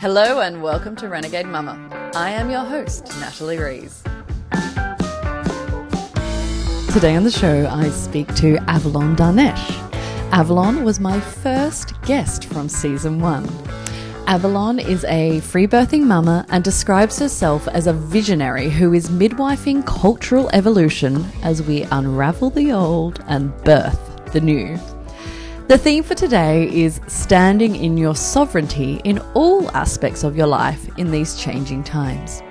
Hello and welcome to Renegade Mama. I am your host, Natalie Rees. Today on the show, I speak to Avalon Darnesh. Avalon was my first guest from season 1. Avalon is a free birthing mama and describes herself as a visionary who is midwifing cultural evolution as we unravel the old and birth the new. The theme for today is standing in your sovereignty in all aspects of your life in these changing times.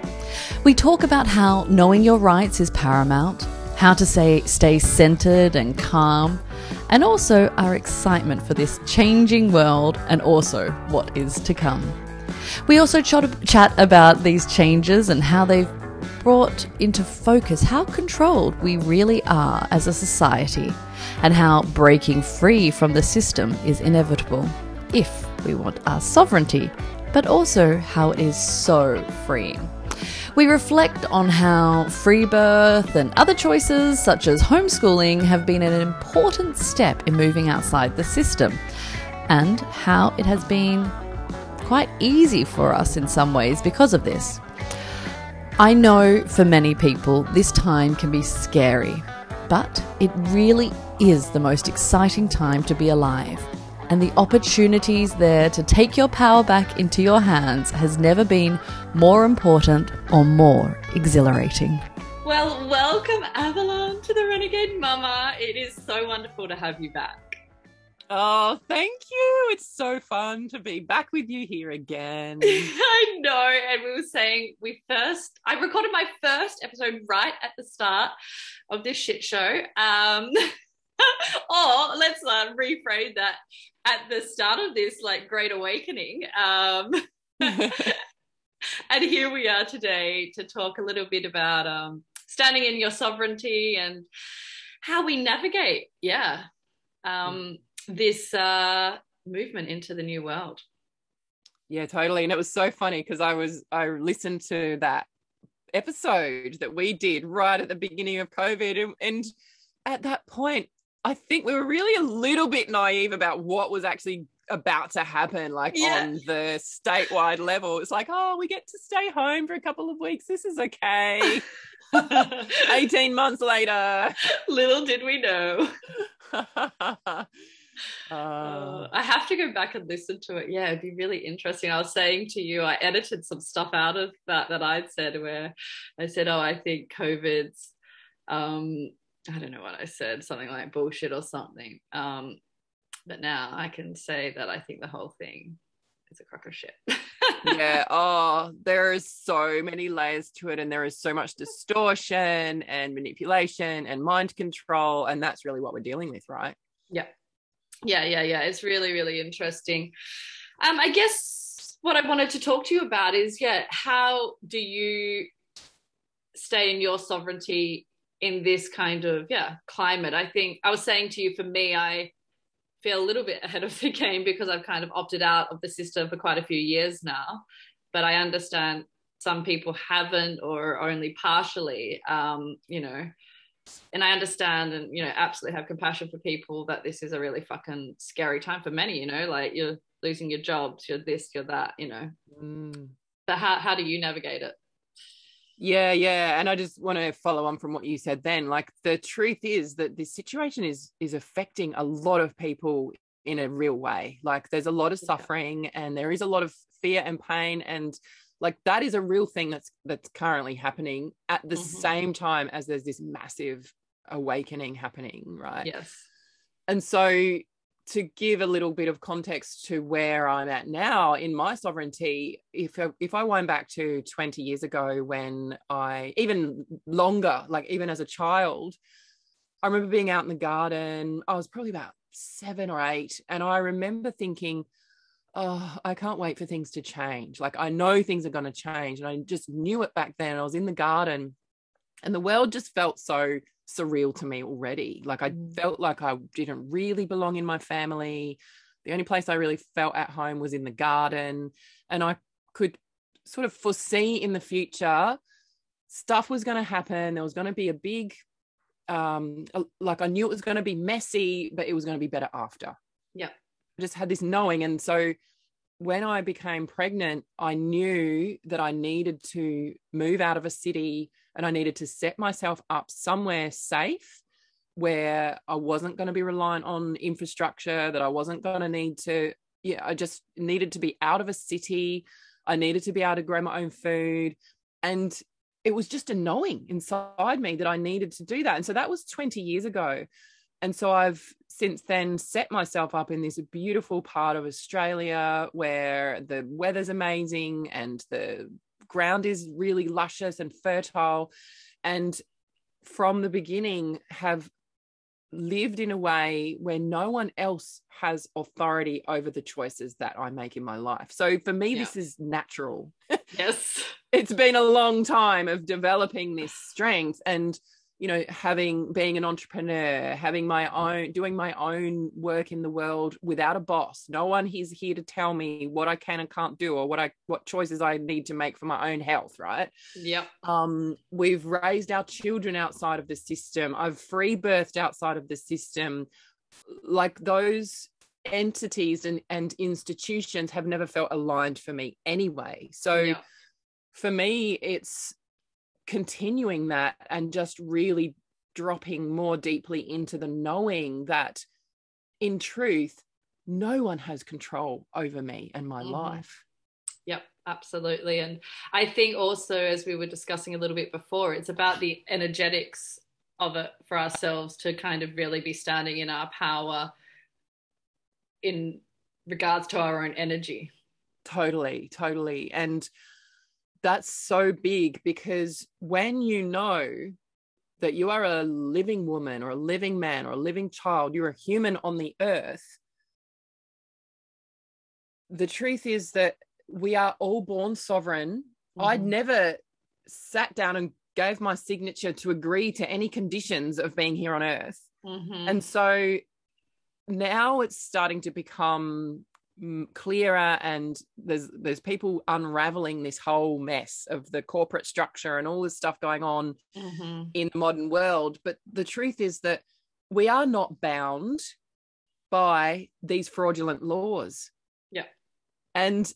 We talk about how knowing your rights is paramount, how to stay centered and calm, and also our excitement for this changing world and also what is to come. We also chat about these changes and how they've brought into focus how controlled we really are as a society and how breaking free from the system is inevitable if we want our sovereignty, but also how it is so freeing. We reflect on how free birth and other choices such as homeschooling have been an important step in moving outside the system and how it has been quite easy for us in some ways because of this. I know for many people this time can be scary, but it really is the most exciting time to be alive, and the opportunities there to take your power back into your hands has never been more important or more exhilarating. Well, welcome Avalon to the Renegade Mama. It is so wonderful to have you back. Oh, thank you. It's so fun to be back with you here again. I know. And we were saying I recorded my first episode right at the start of this shit show. Or let's rephrase that, at the start of this great awakening. And here we are today to talk a little bit about standing in your sovereignty and how we navigate. Yeah. This movement into the new world. Yeah, totally. And it was so funny because I listened to that episode that we did right at the beginning of COVID, and at that point I think we were really a little bit naive about what was actually about to happen, on the statewide level. It's we get to stay home for a couple of weeks, this is okay. 18 months later, little did we know. I have to go back and listen to it. Yeah, it'd be really interesting. I was saying to you, I edited some stuff out of that I'd said, where I said, oh, I think COVID's I don't know what I said, something like bullshit or something, but now I can say that I think the whole thing is a crock of shit. Yeah. Oh, there are so many layers to it, and there is so much distortion and manipulation and mind control, and that's really what we're dealing with, right? Yeah. It's really, really interesting. I guess what I wanted to talk to you about is, how do you stay in your sovereignty in this kind of climate? I think I was saying to you, for me, I feel a little bit ahead of the game because I've kind of opted out of the system for quite a few years now, but I understand some people haven't, or only partially, and I understand and, absolutely have compassion for people that this is a really fucking scary time for many, you're losing your jobs, you're this, you're that, But how do you navigate it? Yeah. And I just want to follow on from what you said then. The truth is that this situation is affecting a lot of people in a real way. There's a lot of suffering and there is a lot of fear and pain. And that is a real thing that's currently happening at the same time as there's this massive awakening happening, right? Yes. And so to give a little bit of context to where I'm at now in my sovereignty, if I wind back to 20 years ago, when I, even longer, even as a child, I remember being out in the garden. I was probably about 7 or 8. And I remember thinking, oh, I can't wait for things to change. I know things are going to change. And I just knew it back then. I was in the garden and the world just felt so surreal to me already. I felt like I didn't really belong in my family. The only place I really felt at home was in the garden, and I could sort of foresee in the future stuff was going to happen. There was going to be a big I knew it was going to be messy, but it was going to be better after. I just had this knowing. And so when I became pregnant, I knew that I needed to move out of a city and I needed to set myself up somewhere safe where I wasn't going to be reliant on infrastructure, that I wasn't going to need to, I just needed to be out of a city. I needed to be able to grow my own food. And it was just a knowing inside me that I needed to do that. And so that was 20 years ago. And so I've since then set myself up in this beautiful part of Australia where the weather's amazing and the ground is really luscious and fertile. And from the beginning have lived in a way where no one else has authority over the choices that I make in my life. So for me, this is natural. Yes. It's been a long time of developing this strength and, you know, being an entrepreneur, doing my own work in the world without a boss. No one is here to tell me what I can and can't do or what choices I need to make for my own health. Right. Yeah. We've raised our children outside of the system. I've free birthed outside of the system. Like, those entities and institutions have never felt aligned for me anyway. So for me, it's continuing that and just really dropping more deeply into the knowing that in truth no one has control over me and my life. Yep, absolutely. And I think also, as we were discussing a little bit before, it's about the energetics of it for ourselves to kind of really be standing in our power in regards to our own energy. Totally. And that's so big, because when you know that you are a living woman or a living man or a living child, you're a human on the earth. The truth is that we are all born sovereign. Mm-hmm. I'd never sat down and gave my signature to agree to any conditions of being here on earth. Mm-hmm. And so now it's starting to become clearer, and there's people unraveling this whole mess of the corporate structure and all this stuff going on in the modern world. But the truth is that we are not bound by these fraudulent laws. Yeah. And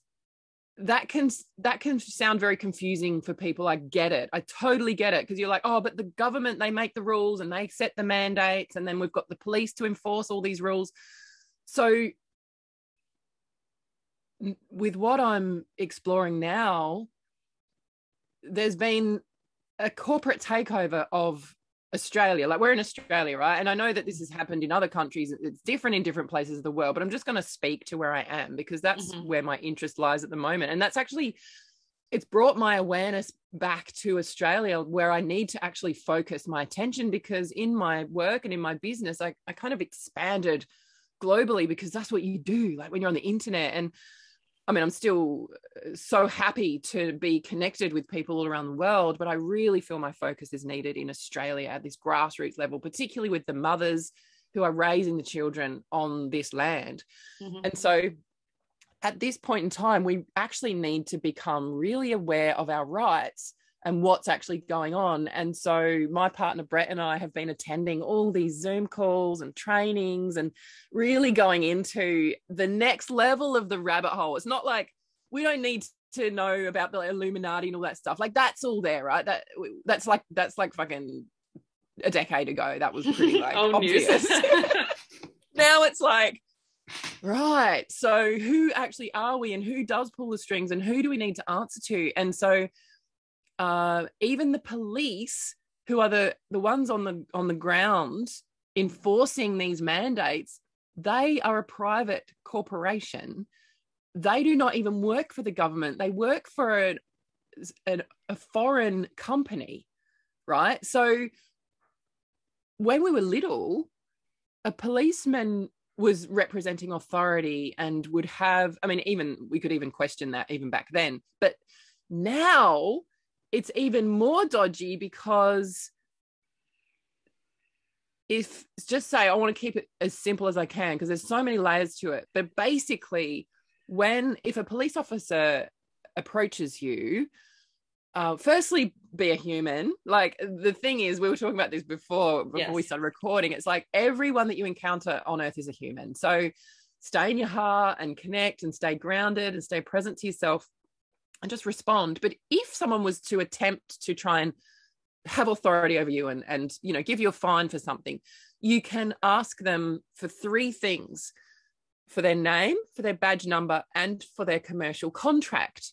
that can sound very confusing for people. I get it. I totally get it, because you're like, oh, but the government, they make the rules and they set the mandates, and then we've got the police to enforce all these rules. So with what I'm exploring now, there's been a corporate takeover of Australia. Like, we're in Australia, right? And I know that this has happened in other countries. It's different in different places of the world, but I'm just going to speak to where I am, because that's where my interest lies at the moment. And that's actually, it's brought my awareness back to Australia, where I need to actually focus my attention, because in my work and in my business, I kind of expanded globally, because that's what you do. Like, when you're on the internet, and I mean, I'm still so happy to be connected with people all around the world, but I really feel my focus is needed in Australia at this grassroots level, particularly with the mothers who are raising the children on this land. Mm-hmm. And so at this point in time, we actually need to become really aware of our rights and what's actually going on. And so my partner, Brett, and I have been attending all these Zoom calls and trainings and really going into the next level of the rabbit hole. It's not like we don't need to know about the Illuminati and all that stuff. Like, that's all there, right? That's like fucking a decade ago. That was pretty like obvious. Now it's like, right, so who actually are we, and who does pull the strings, and who do we need to answer to? And so even the police, who are the ones on the ground enforcing these mandates, they are a private corporation. They do not even work for the government. They work for a foreign company, right? So when we were little, a policeman was representing authority and would have, I mean, even we could even question that even back then. But now it's even more dodgy, because if, just say, I want to keep it as simple as I can, because there's so many layers to it. But basically, if a police officer approaches you, firstly, be a human. Like, the thing is, we were talking about this before we started recording. It's like everyone that you encounter on earth is a human. So stay in your heart and connect and stay grounded and stay present to yourself and just respond. But if someone was to attempt to try and have authority over you and you know, give you a fine for something, you can ask them for three things: for their name, for their badge number, and for their commercial contract,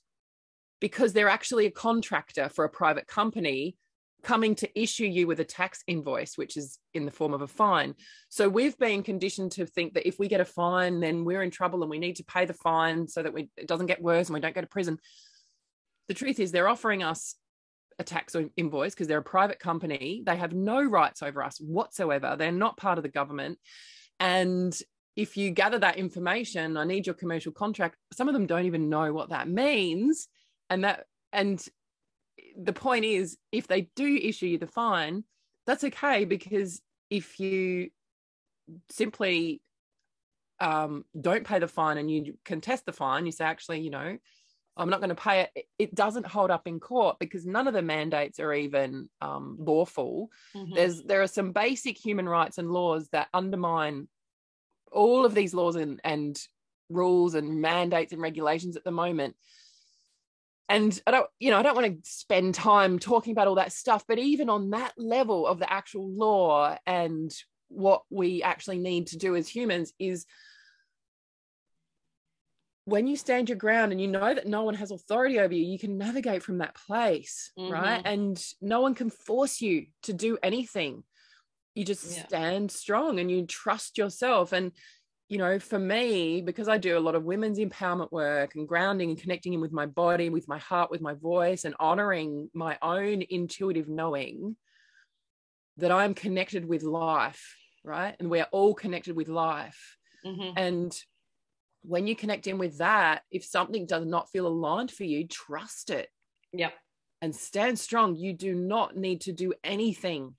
because they're actually a contractor for a private company coming to issue you with a tax invoice, which is in the form of a fine. So we've been conditioned to think that if we get a fine, then we're in trouble and we need to pay the fine so that it doesn't get worse and we don't go to prison. The truth is they're offering us a tax invoice because they're a private company. They have no rights over us whatsoever. They're not part of the government. And if you gather that information, I need your commercial contract, some of them don't even know what that means. And the point is, if they do issue you the fine, that's okay, because if you simply don't pay the fine and you contest the fine, you say, actually, you know, I'm not going to pay it, it doesn't hold up in court because none of the mandates are even lawful. Mm-hmm. There are some basic human rights and laws that undermine all of these laws and rules and mandates and regulations at the moment. And I don't want to spend time talking about all that stuff, but even on that level of the actual law and what we actually need to do as humans is, when you stand your ground and you know that no one has authority over you, you can navigate from that place, mm-hmm. right? And no one can force you to do anything. You just stand strong and you trust yourself. And you know, for me, because I do a lot of women's empowerment work and grounding and connecting in with my body, with my heart, with my voice, and honoring my own intuitive knowing that I'm connected with life, right? And we are all connected with life. Mm-hmm. And when you connect in with that, if something does not feel aligned for you, trust it. Yep. And stand strong. You do not need to do anything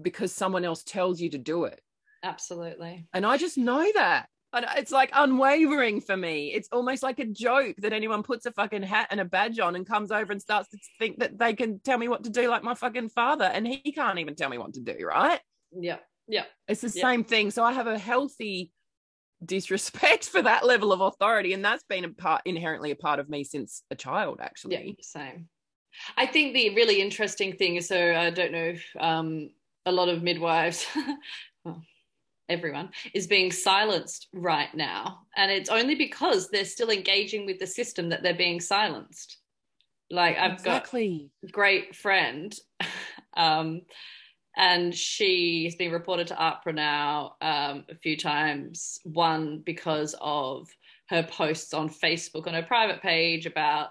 because someone else tells you to do it. Absolutely. And I just know that. And it's like unwavering for me. It's almost like a joke that anyone puts a fucking hat and a badge on and comes over and starts to think that they can tell me what to do, like my fucking father, and he can't even tell me what to do, right? Yeah. Yeah. It's the same thing. So I have a healthy disrespect for that level of authority, and that's been inherently a part of me since a child, actually. Yeah, same. I think the really interesting thing is, so I don't know if a lot of midwives well, everyone is being silenced right now, and it's only because they're still engaging with the system that they're being silenced. Like I've got a great friend and she's been reported to AHPRA now a few times, one because of her posts on Facebook on her private page about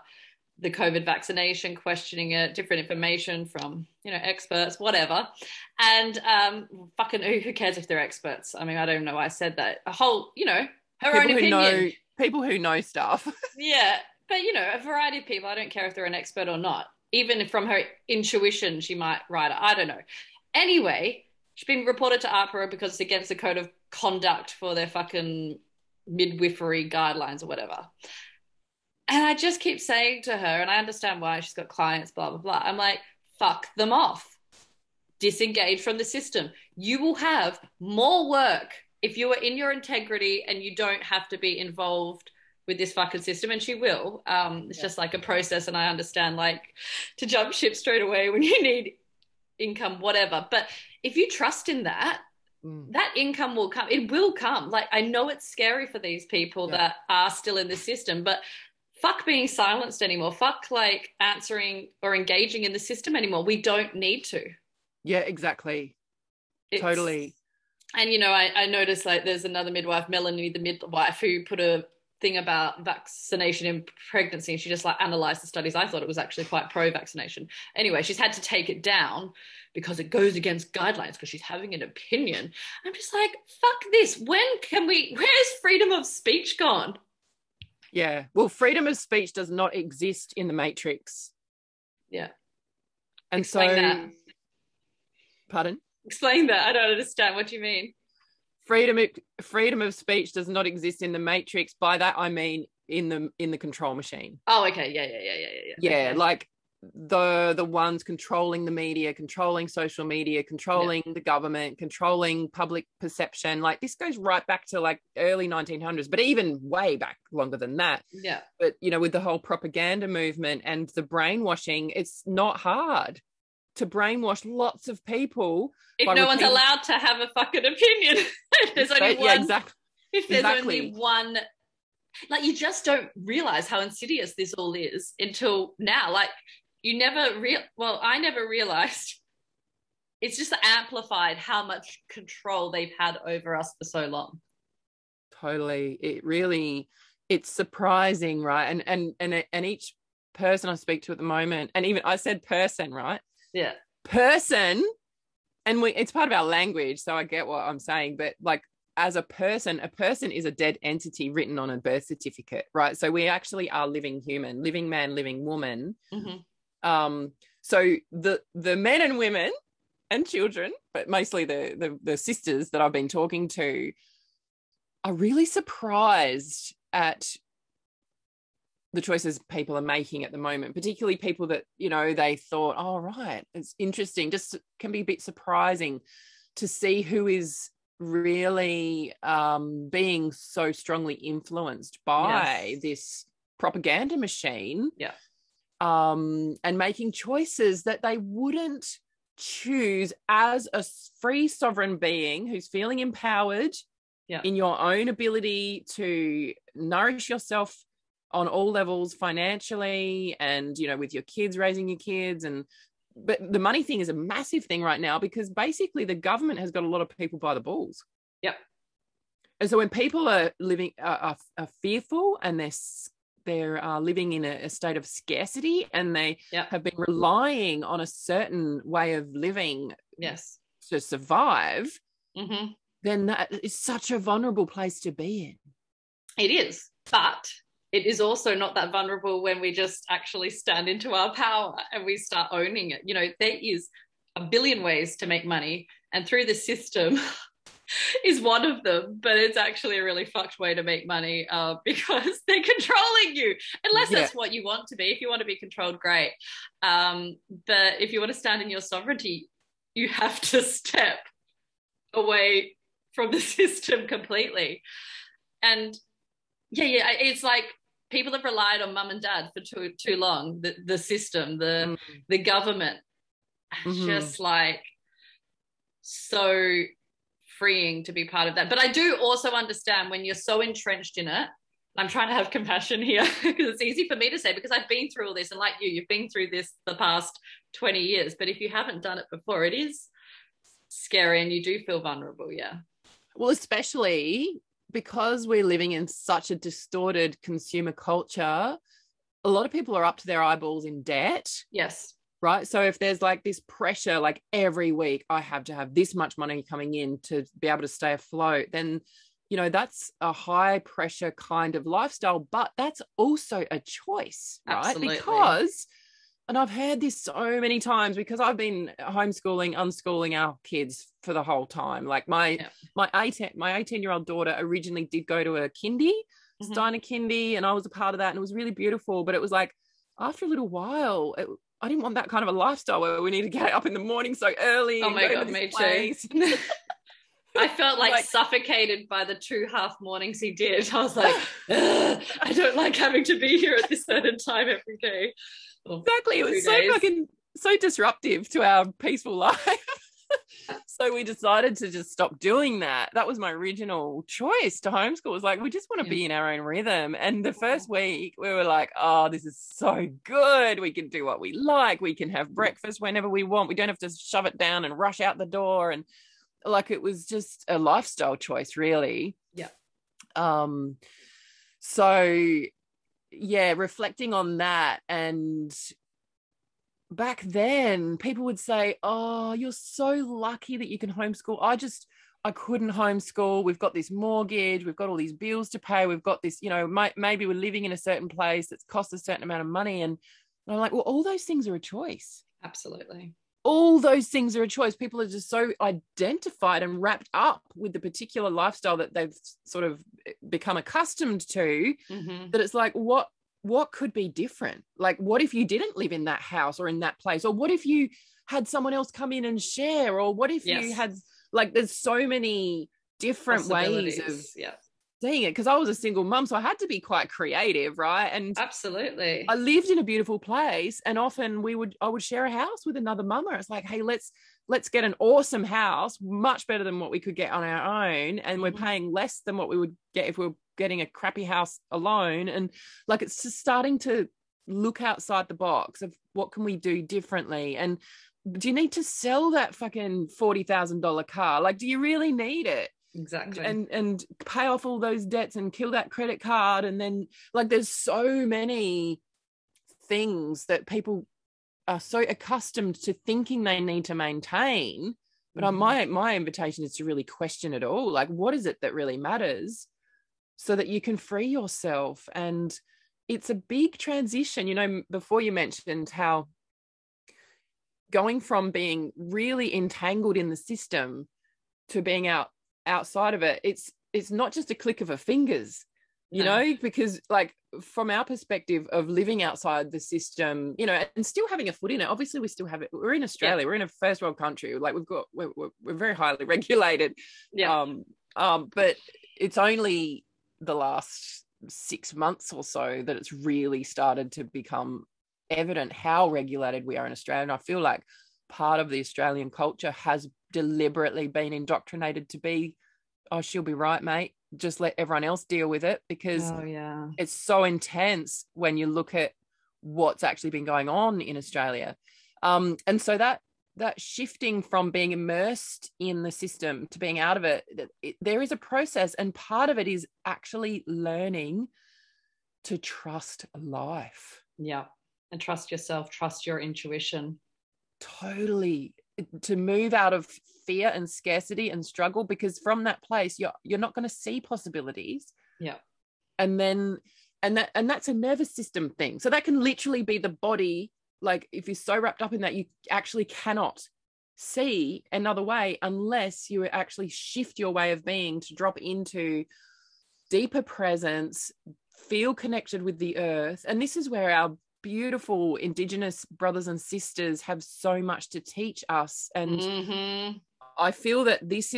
the COVID vaccination, questioning it, different information from, you know, experts, whatever. And fucking who cares if they're experts? I mean, I don't know why I said that. A whole, you know, her own opinion. People who know stuff. Yeah. But, you know, a variety of people. I don't care if they're an expert or not. Even from her intuition, she might write it. I don't know. Anyway, she's been reported to AHPRA because it's against the code of conduct for their fucking midwifery guidelines or whatever. And I just keep saying to her, and I understand why, she's got clients, blah, blah, blah. I'm like, fuck them off. Disengage from the system. You will have more work if you are in your integrity and you don't have to be involved with this fucking system. And she will. It's just like a process. And I understand, like, to jump ship straight away when you need income, whatever. But if you trust in that, that income will come. It will come. Like, I know it's scary for these people that are still in the system, but fuck being silenced anymore. Fuck like answering or engaging in the system anymore. We don't need to. Yeah, exactly. Totally. And, you know, I noticed like there's another midwife, Melanie, the midwife, who put a thing about vaccination in pregnancy, and she just like analysed the studies. I thought it was actually quite pro-vaccination. Anyway, she's had to take it down because it goes against guidelines because she's having an opinion. I'm just like, fuck this. Where's freedom of speech gone? Yeah. Well, freedom of speech does not exist in the Matrix. Yeah. And explain so that. Pardon? Explain that. I don't understand. What do you mean? Freedom of speech does not exist in the Matrix. By that I mean in the control machine. Oh, okay. Yeah. Yeah. the ones controlling the media, controlling social media, controlling the government, controlling public perception. Like, this goes right back to like early 1900s, but even way back longer than that. Yeah. But, you know, with the whole propaganda movement and the brainwashing, it's not hard to brainwash lots of people. If no one's allowed to have a fucking opinion. If there's only one, like, you just don't realize how insidious this all is until now. Like, you never I never realized. It's just amplified how much control they've had over us for so long. Totally. It's surprising, right? And each person I speak to at the moment, and even I said person, right? Yeah. Person, and it's part of our language, so I get what I'm saying, but like, as a person is a dead entity written on a birth certificate, right? So we actually are living human, living man, living woman. Mm-hmm. So the men and women and children, but mostly the sisters that I've been talking to, are really surprised at the choices people are making at the moment, particularly people that, you know, they thought, oh, right, it's interesting, just can be a bit surprising to see who is really being so strongly influenced by this propaganda machine, and making choices that they wouldn't choose as a free sovereign being who's feeling empowered in your own ability to nourish yourself on all levels, financially, and, you know, with your kids, raising your kids. And but the money thing is a massive thing right now, because basically the government has got a lot of people by the balls. Yep. And so when people are living are fearful, and they're living in a state of scarcity, and they have been relying on a certain way of living to survive, then that is such a vulnerable place to be in. It is, but it is also not that vulnerable when we just actually stand into our power and we start owning it. You know, there is a billion ways to make money, and through the system is one of them, but it's actually a really fucked way to make money because they're controlling you, unless that's what you want to be. If you want to be controlled, great. But if you want to stand in your sovereignty, you have to step away from the system completely. And it's like, people have relied on mum and dad for too long, the system, the government, just like so freeing to be part of that. But I do also understand when you're so entrenched in it. I'm trying to have compassion here because it's easy for me to say, because I've been through all this, and like you've been through this the past 20 years. But if you haven't done it before, it is scary and you do feel vulnerable, Well, especially because we're living in such a distorted consumer culture, a lot of people are up to their eyeballs in debt. Yes. Right. So if there's like this pressure, like every week I have to have this much money coming in to be able to stay afloat, then, you know, that's a high pressure kind of lifestyle, but that's also a choice, right? Absolutely. Because, and I've heard this so many times, because I've been homeschooling, unschooling our kids for the whole time. Like my 18-year-old daughter originally did go to a kindy, Steiner kindy, and I was a part of that, and it was really beautiful. But it was like, after a little while, I didn't want that kind of a lifestyle where we need to get up in the morning so early. Oh my God, me too. I felt like suffocated by the 2 half mornings he did. I was like, I don't like having to be here at this certain time every day. Exactly. It was so fucking so disruptive to our peaceful life. So we decided to just stop doing that. That was my original choice to homeschool. It was like, we just want to be in our own rhythm. And the first week we were like, oh, this is so good. We can do what we like. We can have breakfast whenever we want. We don't have to shove it down and rush out the door. And like, it was just a lifestyle choice, really. Yeah. So yeah, reflecting on that, and back then people would say, oh, you're so lucky that you can homeschool. I couldn't homeschool. We've got this mortgage, we've got all these bills to pay, we've got this, you know, maybe we're living in a certain place that's cost a certain amount of money. And I'm like, well, all those things are a choice. Absolutely. All those things are a choice. People are just so identified and wrapped up with the particular lifestyle that they've sort of become accustomed to, that it's like, what what could be different? Like, what if you didn't live in that house or in that place? Or what if you had someone else come in and share? Or what if you had, like, there's so many different ways of seeing it, because I was a single mum, so I had to be quite creative, right? And absolutely, I lived in a beautiful place, and often I would share a house with another mama. It's like, hey, let's get an awesome house, much better than what we could get on our own, and we're paying less than what we would get if we were getting a crappy house alone. And like, it's just starting to look outside the box of what can we do differently. And do you need to sell that fucking $40,000 car? Like, do you really need it? Exactly. And pay off all those debts and kill that credit card. And then, like, there's so many things that people are so accustomed to thinking they need to maintain, but my invitation is to really question it all. Like, what is it that really matters, so that you can free yourself? And it's a big transition. You know, before you mentioned how going from being really entangled in the system to being outside of it, it's not just a click of a fingers, you know, because, like, from our perspective of living outside the system, you know, and still having a foot in it, obviously we still have it, we're in Australia, we're in a first world country, like, we're very highly regulated, but it's only the last 6 months or so that it's really started to become evident how regulated we are in Australia. And I feel like part of the Australian culture has deliberately been indoctrinated to be, oh, she'll be right, mate, just let everyone else deal with it, because it's so intense when you look at what's actually been going on in Australia, and so that shifting from being immersed in the system to being out of it, there is a process, and part of it is actually learning to trust life, and trust yourself, trust your intuition, totally, to move out of fear and scarcity and struggle, because from that place you're not going to see possibilities, and that's a nervous system thing, so that can literally be the body. Like, if you're so wrapped up in that, you actually cannot see another way unless you actually shift your way of being to drop into deeper presence, feel connected with the earth. And this is where our beautiful Indigenous brothers and sisters have so much to teach us, and I feel that this,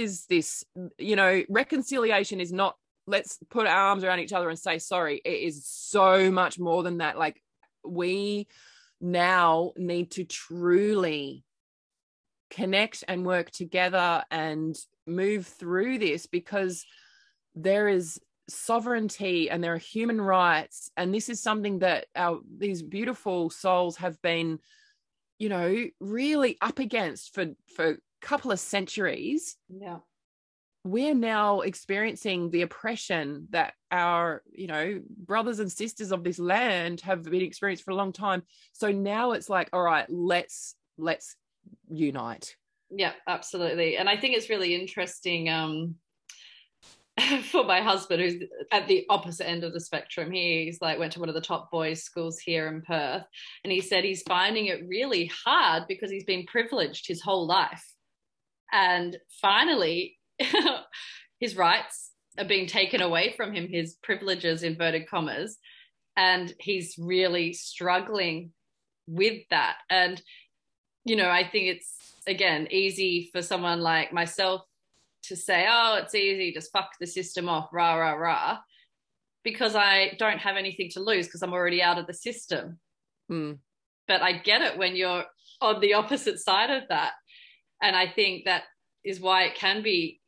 you know, reconciliation is not let's put our arms around each other and say sorry. It is so much more than that. Like, we now need to truly connect and work together and move through this, because there is sovereignty and there are human rights, and this is something that these beautiful souls have been, you know, really up against for a couple of centuries. We're now experiencing the oppression that our, you know, brothers and sisters of this land have been experienced for a long time. So now it's like, all right, let's unite. Yeah, absolutely. And I think it's really interesting for my husband, who's at the opposite end of the spectrum. He's like, went to one of the top boys schools here in Perth, and he said he's finding it really hard because he's been privileged his whole life, and finally his rights are being taken away from him, his privileges, inverted commas, and he's really struggling with that. And, you know, I think it's, again, easy for someone like myself to say, oh, it's easy, just fuck the system off, rah, rah, rah, because I don't have anything to lose because I'm already out of the system. But I get it when you're on the opposite side of that. And I think that is why it can be,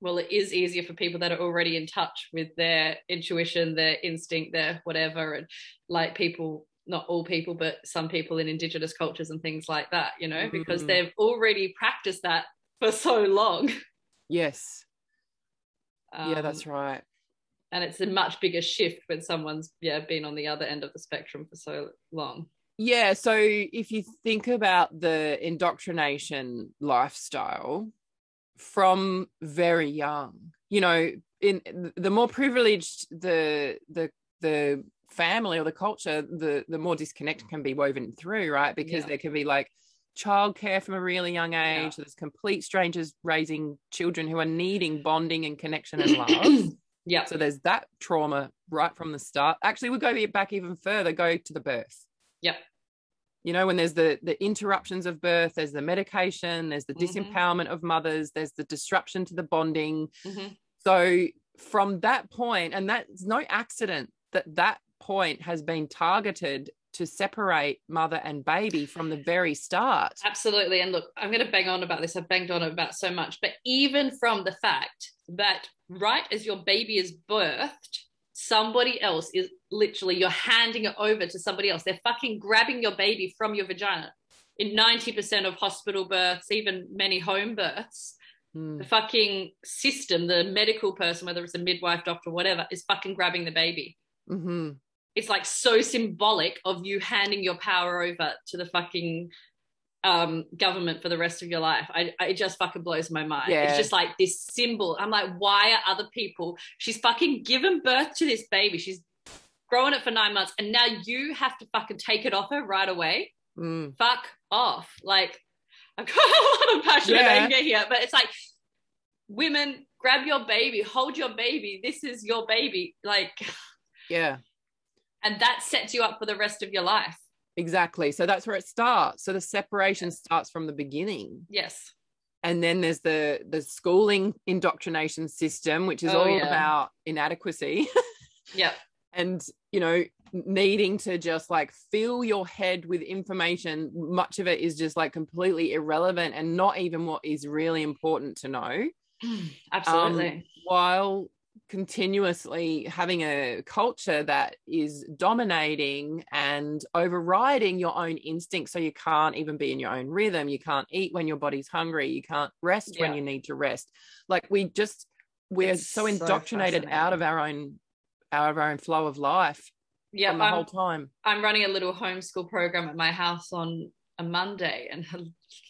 well, it is easier for people that are already in touch with their intuition, their instinct, their whatever. And like, people, not all people, but some people in Indigenous cultures and things like that, you know, because they've already practiced that for so long. Yes. Yeah, that's right. And it's a much bigger shift when someone's been on the other end of the spectrum for so long. Yeah, so if you think about the indoctrination lifestyle from very young, you know, in the more privileged the family or the culture, the more disconnect can be woven through, right? Because there can be, like, childcare from a really young age. There's complete strangers raising children who are needing bonding and connection and love. Yeah. So there's that trauma right from the start. Actually, we'll go back even further, go to the birth. Yeah. You know, when there's the interruptions of birth, there's the medication, there's the disempowerment of mothers, there's the disruption to the bonding. So from that point, and that's no accident that that point has been targeted to separate mother and baby from the very start. Absolutely. And look, I'm going to bang on about this. I've banged on about so much, but even from the fact that right as your baby is birthed, somebody else is literally, you're handing it over to somebody else. They're fucking grabbing your baby from your vagina. In 90% of hospital births, even many home births, the fucking system, the medical person, whether it's a midwife, doctor, whatever, is fucking grabbing the baby. It's like so symbolic of you handing your power over to the fucking government for the rest of your life. It just fucking blows my mind. It's just like this symbol. I'm like, why are other people, she's fucking given birth to this baby, she's growing it for 9 months, and now you have to fucking take it off her right away? Fuck off. Like, I've got a lot of passionate anger here, but it's like, women, grab your baby, hold your baby, this is your baby. Like, and that sets you up for the rest of your life. Exactly. So that's where it starts. So the separation starts from the beginning. And then there's the schooling indoctrination system, which is all about inadequacy. And, you know, needing to just like fill your head with information. Much of it is just like completely irrelevant and not even what is really important to know. Absolutely. While continuously having a culture that is dominating and overriding your own instincts, so you can't even be in your own rhythm, you can't eat when your body's hungry, you can't rest when you need to rest. Like, we're so indoctrinated out of our own flow of life from the whole time. I'm running a little homeschool program at my house on a Monday, and her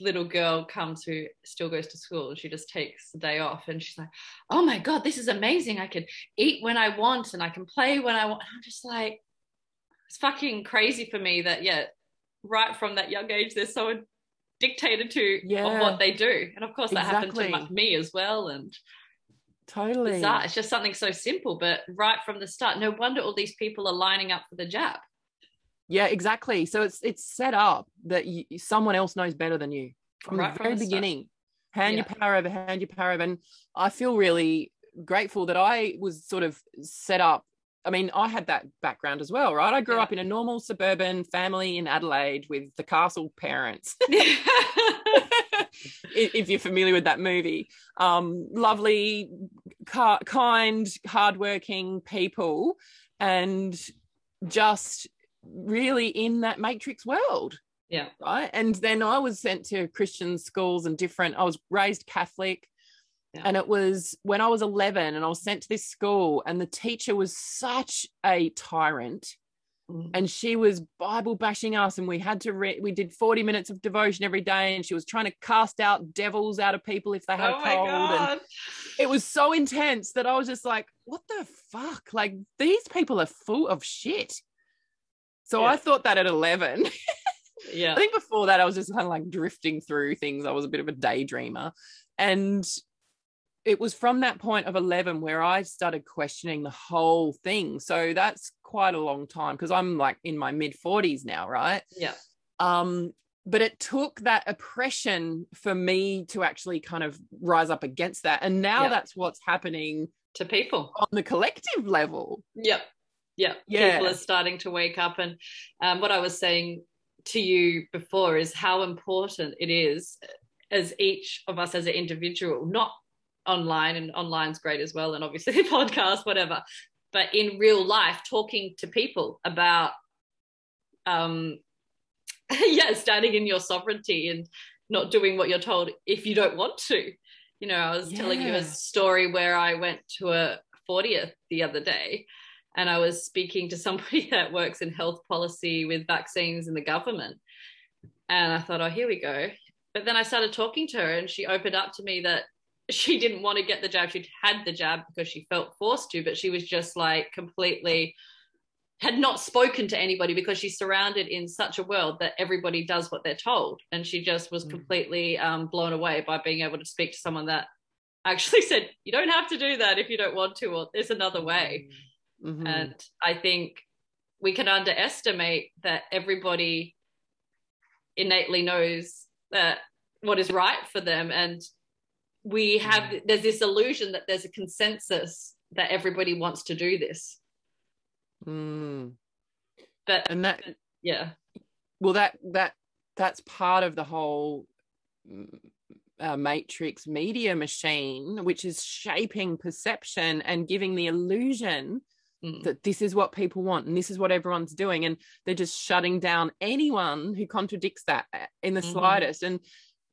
little girl comes who still goes to school, and she just takes the day off, and she's like, oh my god, this is amazing, I can eat when I want and I can play when I want. And I'm just like, it's fucking crazy for me that right from that young age they're so dictated to of what they do. And of course that happened to me as well. And totally bizarre. It's just something so simple, but right from the start, no wonder all these people are lining up for the jab. Yeah, exactly. So it's set up that someone else knows better than you from the very beginning. Hand your power over. And I feel really grateful that I was sort of set up. I mean, I had that background as well, right? I grew up in a normal suburban family in Adelaide with the Castle parents. If you're familiar with that movie. Lovely, kind, hardworking people, and just really in that matrix world, right? And then I was sent to Christian schools and different, I was raised Catholic, and it was when I was 11, and I was sent to this school, and the teacher was such a tyrant, and she was Bible bashing us, and we had to we did 40 minutes of devotion every day, and she was trying to cast out devils out of people if they had a cold. And it was so intense that I was just like, what the fuck, like, these people are full of shit. So I thought that at 11. I think before that I was just kind of like drifting through things. I was a bit of a daydreamer. And it was from that point of 11 where I started questioning the whole thing. So that's quite a long time, because I'm like in my mid-40s now, right? But it took that oppression for me to actually kind of rise up against that. And now that's what's happening to people on the collective level. People are starting to wake up. And what I was saying to you before is how important it is as each of us as an individual, not online, and online's great as well, and obviously the podcast, whatever, but in real life, talking to people about, standing in your sovereignty and not doing what you're told if you don't want to. You know, I was telling you a story where I went to a 40th the other day, and I was speaking to somebody that works in health policy with vaccines in the government. And I thought, oh, here we go. But then I started talking to her, and she opened up to me that she didn't want to get the jab. She'd had the jab because she felt forced to, but she was just like completely had not spoken to anybody because she's surrounded in such a world that everybody does what they're told. And she just was completely blown away by being able to speak to someone that actually said, you don't have to do that if you don't want to, or there's another way. Mm-hmm. And I think we can underestimate that everybody innately knows that what is right for them, and we have, there's this illusion that there's a consensus that everybody wants to do this. Mm. But and that, yeah, well, that's part of the whole matrix media machine, which is shaping perception and giving the illusion that this is what people want and this is what everyone's doing, and they're just shutting down anyone who contradicts that in the slightest. And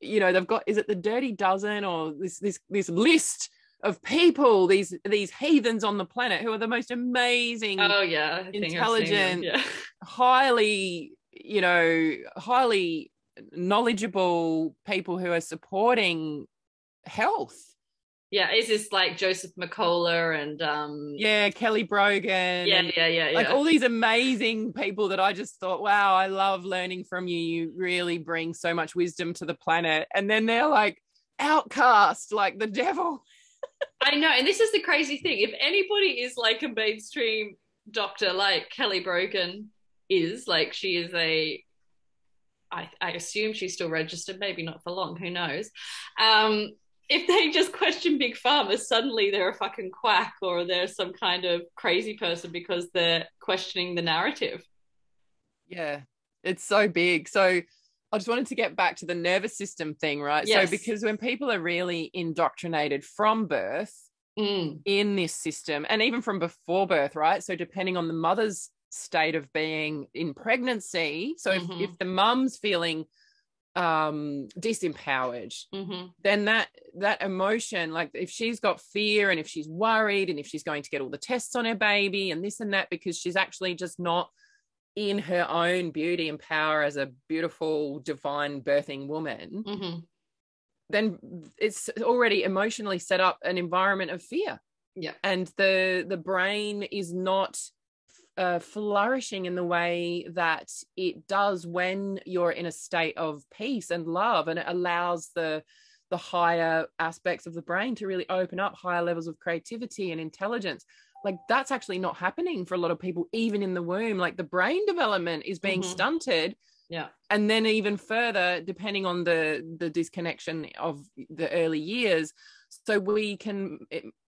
you know, they've got, is it the Dirty Dozen or this list of people, these heathens on the planet who are the most amazing, intelligent, highly, you know, highly knowledgeable people who are supporting health. Yeah, is this like Joseph McCullough and Kelly Brogan? Yeah. Like all these amazing people that I just thought, wow, I love learning from you. You really bring so much wisdom to the planet. And then they're like outcast, like the devil. I know, and this is the crazy thing. If anybody is like a mainstream doctor, like Kelly Brogan is, like she is a, I assume she's still registered, maybe not for long, who knows. If they just question Big Pharma, suddenly they're a fucking quack or they're some kind of crazy person because they're questioning the narrative. Yeah, it's so big. So I just wanted to get back to the nervous system thing, right? Yes. So because when people are really indoctrinated from birth in this system, and even from before birth, right? So depending on the mother's state of being in pregnancy, so if the mum's feeling disempowered, then that emotion, like if she's got fear and if she's worried and if she's going to get all the tests on her baby and this and that, because she's actually just not in her own beauty and power as a beautiful divine birthing woman, then it's already emotionally set up an environment of fear. Yeah. And the brain is not flourishing in the way that it does when you're in a state of peace and love, and it allows the higher aspects of the brain to really open up, higher levels of creativity and intelligence. Like that's actually not happening for a lot of people, even in the womb. Like the brain development is being stunted. Yeah. And then even further, depending on the disconnection of the early years. So we can,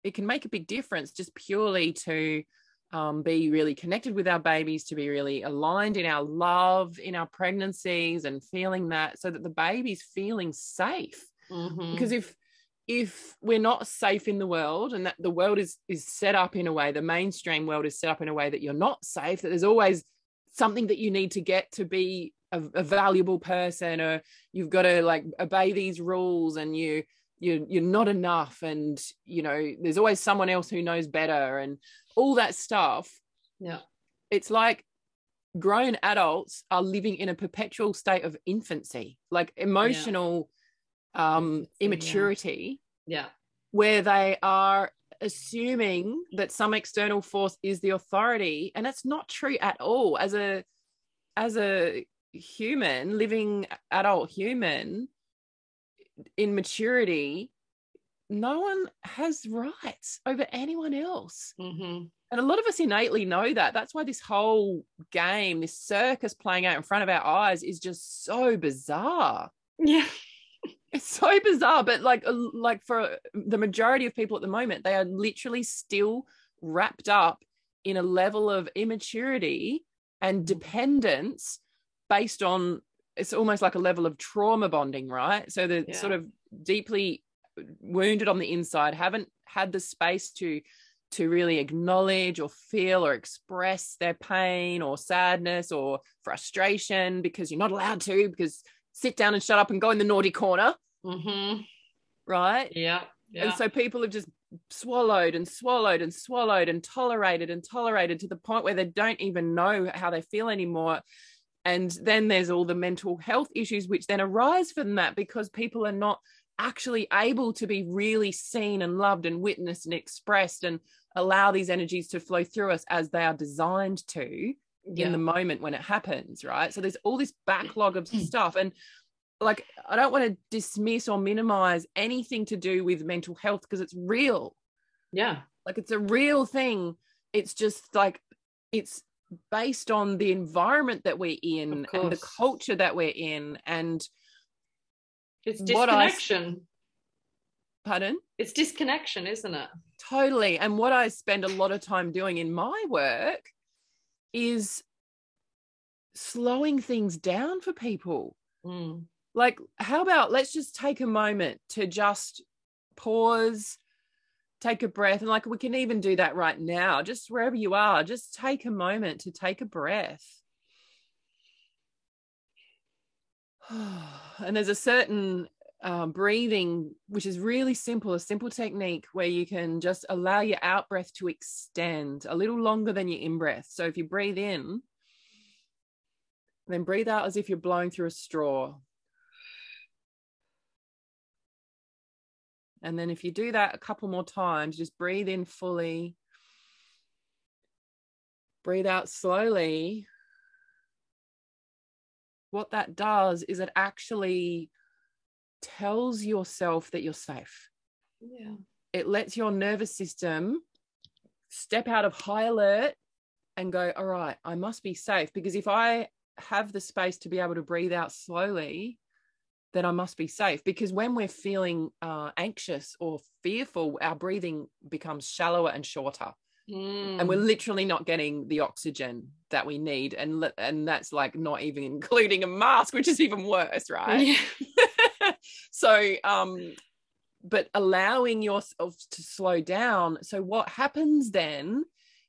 it can make a big difference just purely to be really connected with our babies, to be really aligned in our love, in our pregnancies, and feeling that, so that the baby's feeling safe. Because if we're not safe in the world, and that the world is set up in a way, the mainstream world is set up in a way that you're not safe, that there's always something that you need to get to be a valuable person, or you've got to like obey these rules, and you're not enough, and you know there's always someone else who knows better and all that stuff. Yeah, it's like grown adults are living in a perpetual state of infancy, like emotional immaturity, where they are assuming that some external force is the authority, and that's not true at all. As a human, living adult human in maturity, no one has rights over anyone else. And a lot of us innately know that. That's why this whole game, this circus playing out in front of our eyes, is just so bizarre. Yeah. It's so bizarre. But like for the majority of people at the moment, they are literally still wrapped up in a level of immaturity and dependence based on, it's almost like a level of trauma bonding, right? So they're sort of deeply wounded on the inside, haven't had the space to really acknowledge or feel or express their pain or sadness or frustration, because you're not allowed to, because sit down and shut up and go in the naughty corner. Right? Yeah. And so people have just swallowed and swallowed and swallowed and tolerated to the point where they don't even know how they feel anymore. And then there's all the mental health issues which then arise from that, because people are not actually able to be really seen and loved and witnessed and expressed and allow these energies to flow through us as they are designed to in the moment when it happens, right? So there's all this backlog of stuff. And like, I don't want to dismiss or minimize anything to do with mental health, because it's real. Yeah. Like, it's a real thing. It's just like, it's based on the environment that we're in and the culture that we're in. And it's disconnection. Pardon? It's disconnection, isn't it? Totally. And what I spend a lot of time doing in my work is slowing things down for people. Mm. Like, how about let's just take a moment to just pause, take a breath. And like, we can even do that right now, just wherever you are, just take a moment to take a breath. And there's a certain breathing, which is really simple, a simple technique where you can just allow your out breath to extend a little longer than your in breath. So if you breathe in, then breathe out as if you're blowing through a straw. And then if you do that a couple more times, just breathe in fully. Breathe out slowly. What that does is it actually tells yourself that you're safe. Yeah. It lets your nervous system step out of high alert and go, all right, I must be safe, because if I have the space to be able to breathe out slowly, then I must be safe. Because when we're feeling anxious or fearful, our breathing becomes shallower and shorter, and we're literally not getting the oxygen that we need, and that's like not even including a mask, which is even worse, right? Yeah. So but allowing yourself to slow down. So what happens then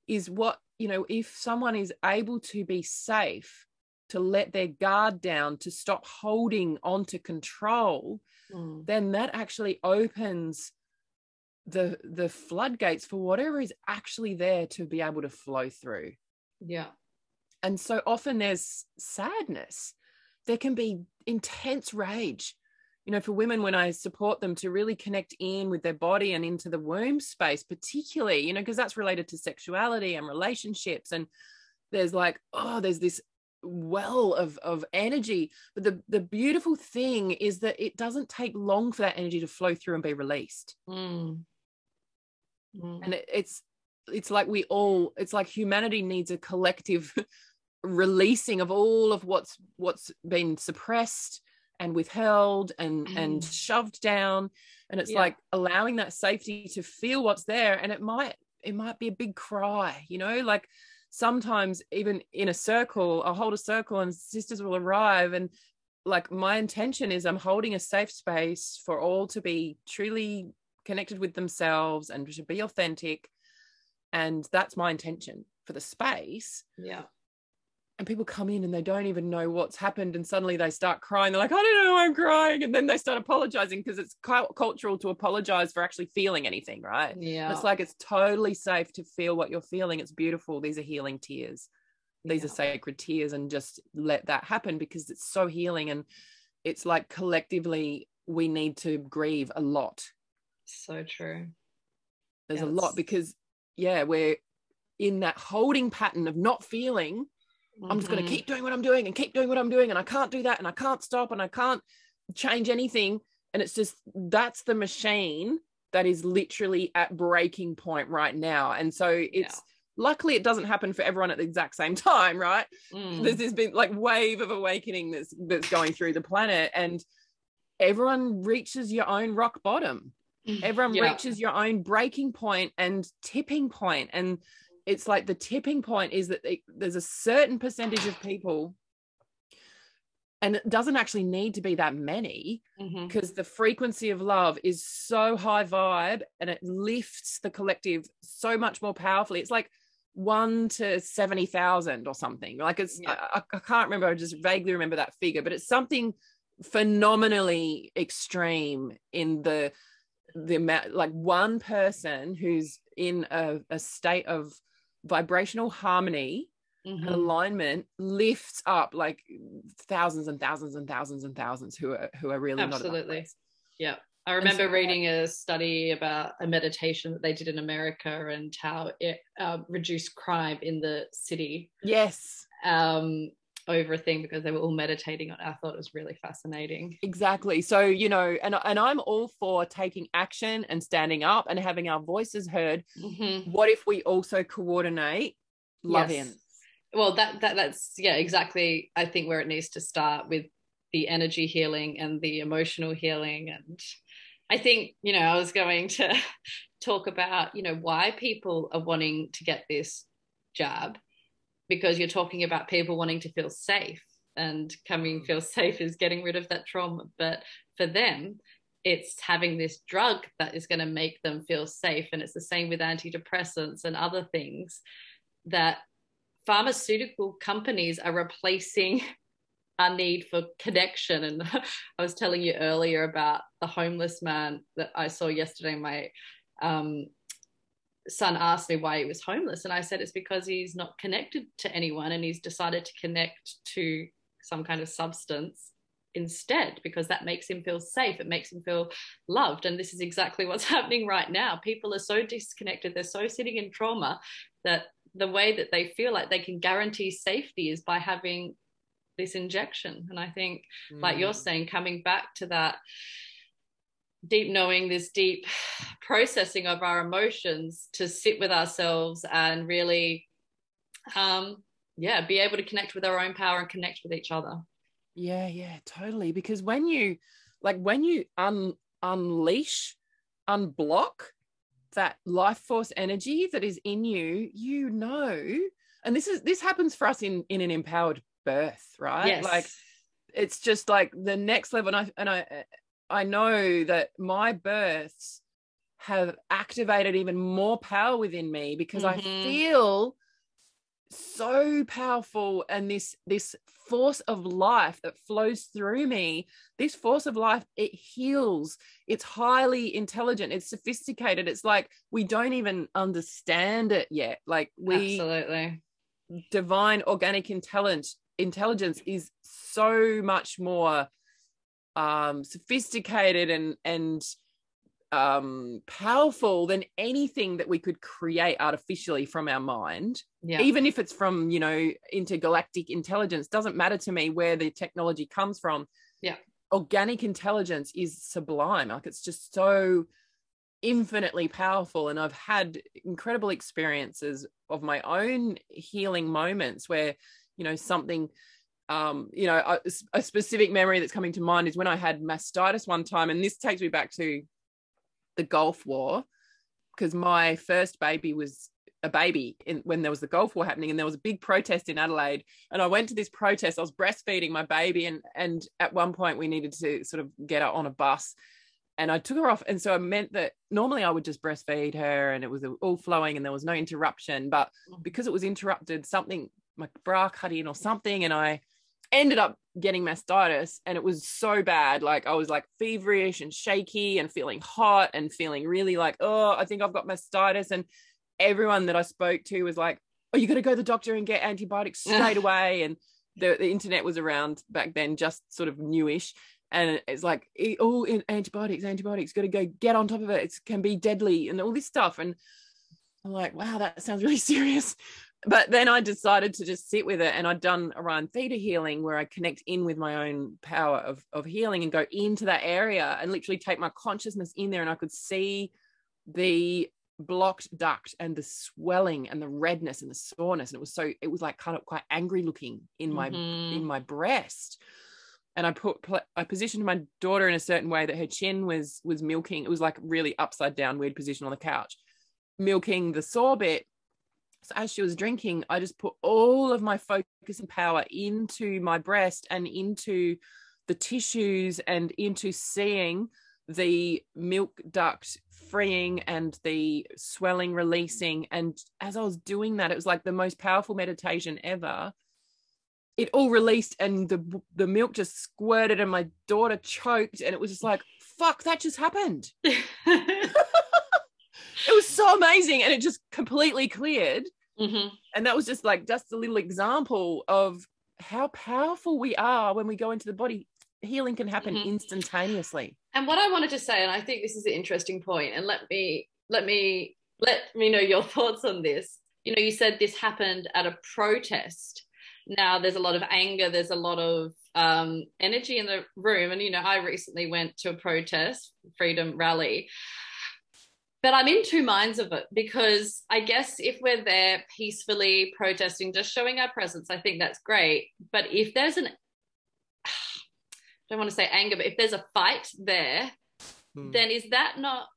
is, what, you know, if someone is able to be safe, to let their guard down, to stop holding on to control, then that actually opens the floodgates for whatever is actually there to be able to flow through. Yeah. And so often there's sadness. There can be intense rage. You know, for women, when I support them to really connect in with their body and into the womb space, particularly, you know, because that's related to sexuality and relationships. And there's like, oh, there's this well of energy, but the beautiful thing is that it doesn't take long for that energy to flow through and be released. And it's like we all, it's like humanity needs a collective releasing of all of what's been suppressed and withheld and shoved down. And it's like allowing that safety to feel what's there. And it might be a big cry, you know, like sometimes even in a circle, I'll hold a circle and sisters will arrive, and like my intention is I'm holding a safe space for all to be truly connected with themselves and to be authentic, and that's my intention for the space. Yeah. And people come in and they don't even know what's happened, and suddenly they start crying. They're like, I don't know why I'm crying. And then they start apologizing, because it's cultural to apologize for actually feeling anything, right? Yeah. It's like, it's totally safe to feel what you're feeling. It's beautiful. These are healing tears. These are sacred tears, and just let that happen, because it's so healing. And it's like collectively we need to grieve a lot. So true. There's a lot, because we're in that holding pattern of not feeling. I'm just going to keep doing what I'm doing and keep doing what I'm doing, and I can't do that, and I can't stop, and I can't change anything. And it's just, that's the machine that is literally at breaking point right now. And so it's luckily it doesn't happen for everyone at the exact same time, right? There's this big like wave of awakening that's going through the planet, and everyone reaches your own rock bottom. Everyone reaches your own breaking point and tipping point. And it's like the tipping point is that there's a certain percentage of people, and it doesn't actually need to be that many, because the frequency of love is so high vibe, and it lifts the collective so much more powerfully. It's like 1 to 70,000 or something. Like it's, I can't remember. I just vaguely remember that figure, but it's something phenomenally extreme in the amount, like one person who's in a state of vibrational harmony and alignment lifts up like thousands and thousands and thousands and thousands who are really not at that place. I remember reading a study about a meditation that they did in America, and how it reduced crime in the city. Yes. over a thing because they were all meditating on it. I thought it was really fascinating. Exactly. So, you know, and I'm all for taking action and standing up and having our voices heard. Mm-hmm. What if we also coordinate love in? Well, that's yeah, exactly. I think where it needs to start with the energy healing and the emotional healing. And I think, you know, I was going to talk about, you know, why people are wanting to get this jab, because you're talking about people wanting to feel safe, and feel safe is getting rid of that trauma. But for them, it's having this drug that is going to make them feel safe. And it's the same with antidepressants and other things, that pharmaceutical companies are replacing our need for connection. And I was telling you earlier about the homeless man that I saw yesterday. My son asked me why he was homeless, and I said it's because he's not connected to anyone and he's decided to connect to some kind of substance instead, because that makes him feel safe, it makes him feel loved. And this is exactly what's happening right now. People are so disconnected, they're so sitting in trauma, that the way that they feel like they can guarantee safety is by having this injection. And I think, like you're saying, coming back to that deep knowing, this deep processing of our emotions, to sit with ourselves and really be able to connect with our own power and connect with each other. Yeah totally. Because when you unblock that life force energy that is in you, you know, and this happens for us in an empowered birth, right? Yes. Like it's just like the next level. And I know that my births have activated even more power within me, because I feel so powerful, and this force of life that flows through me, this force of life, it heals. It's highly intelligent, it's sophisticated. It's like we don't even understand it yet. Like absolutely, divine organic intelligence is so much more sophisticated and powerful than anything that we could create artificially from our mind. Yeah. Even if it's from, you know, intergalactic intelligence, doesn't matter to me where the technology comes from. Yeah. Organic intelligence is sublime. Like it's just so infinitely powerful. And I've had incredible experiences of my own healing moments where, you know, something, you know, a specific memory that's coming to mind is when I had mastitis one time, and this takes me back to the Gulf War, because my first baby was a baby when there was the Gulf War happening, and there was a big protest in Adelaide, and I went to this protest. I was breastfeeding my baby, and at one point we needed to sort of get her on a bus, and I took her off, and so it meant that normally I would just breastfeed her and it was all flowing and there was no interruption, but because it was interrupted, something, my bra cut in or something, and I ended up getting mastitis, and it was so bad. Like I was like feverish and shaky and feeling hot and feeling really like, oh, I think I've got mastitis. And everyone that I spoke to was like, oh, you got to go to the doctor and get antibiotics straight away. And the internet was around back then, just sort of newish. And it's like, oh, antibiotics, got to go get on top of it. It can be deadly and all this stuff. And I'm like, wow, that sounds really serious. But then I decided to just sit with it, and I'd done Orion Theta healing where I connect in with my own power of healing and go into that area and literally take my consciousness in there, and I could see the blocked duct and the swelling and the redness and the soreness, and it was like kind of quite angry looking in my in my breast. And I positioned my daughter in a certain way that her chin was milking. It was like really upside down, weird position on the couch, milking the sore bit. So as she was drinking, I just put all of my focus and power into my breast and into the tissues and into seeing the milk duct freeing and the swelling releasing. And as I was doing that, it was like the most powerful meditation ever. It all released, and the milk just squirted, and my daughter choked, and it was just like, fuck, that just happened. It was so amazing, and it just completely cleared. And that was just like just a little example of how powerful we are when we go into the body. Healing can happen instantaneously. And what I wanted to say, and I think this is an interesting point, and let me know your thoughts on this. You know, you said this happened at a protest, now there's a lot of anger, there's a lot of energy in the room. And, you know, I recently went to a protest, freedom rally, but I'm in two minds of it, because I guess if we're there peacefully protesting, just showing our presence, I think that's great. But if there's an, I don't want to say anger, but if there's a fight there, then is that not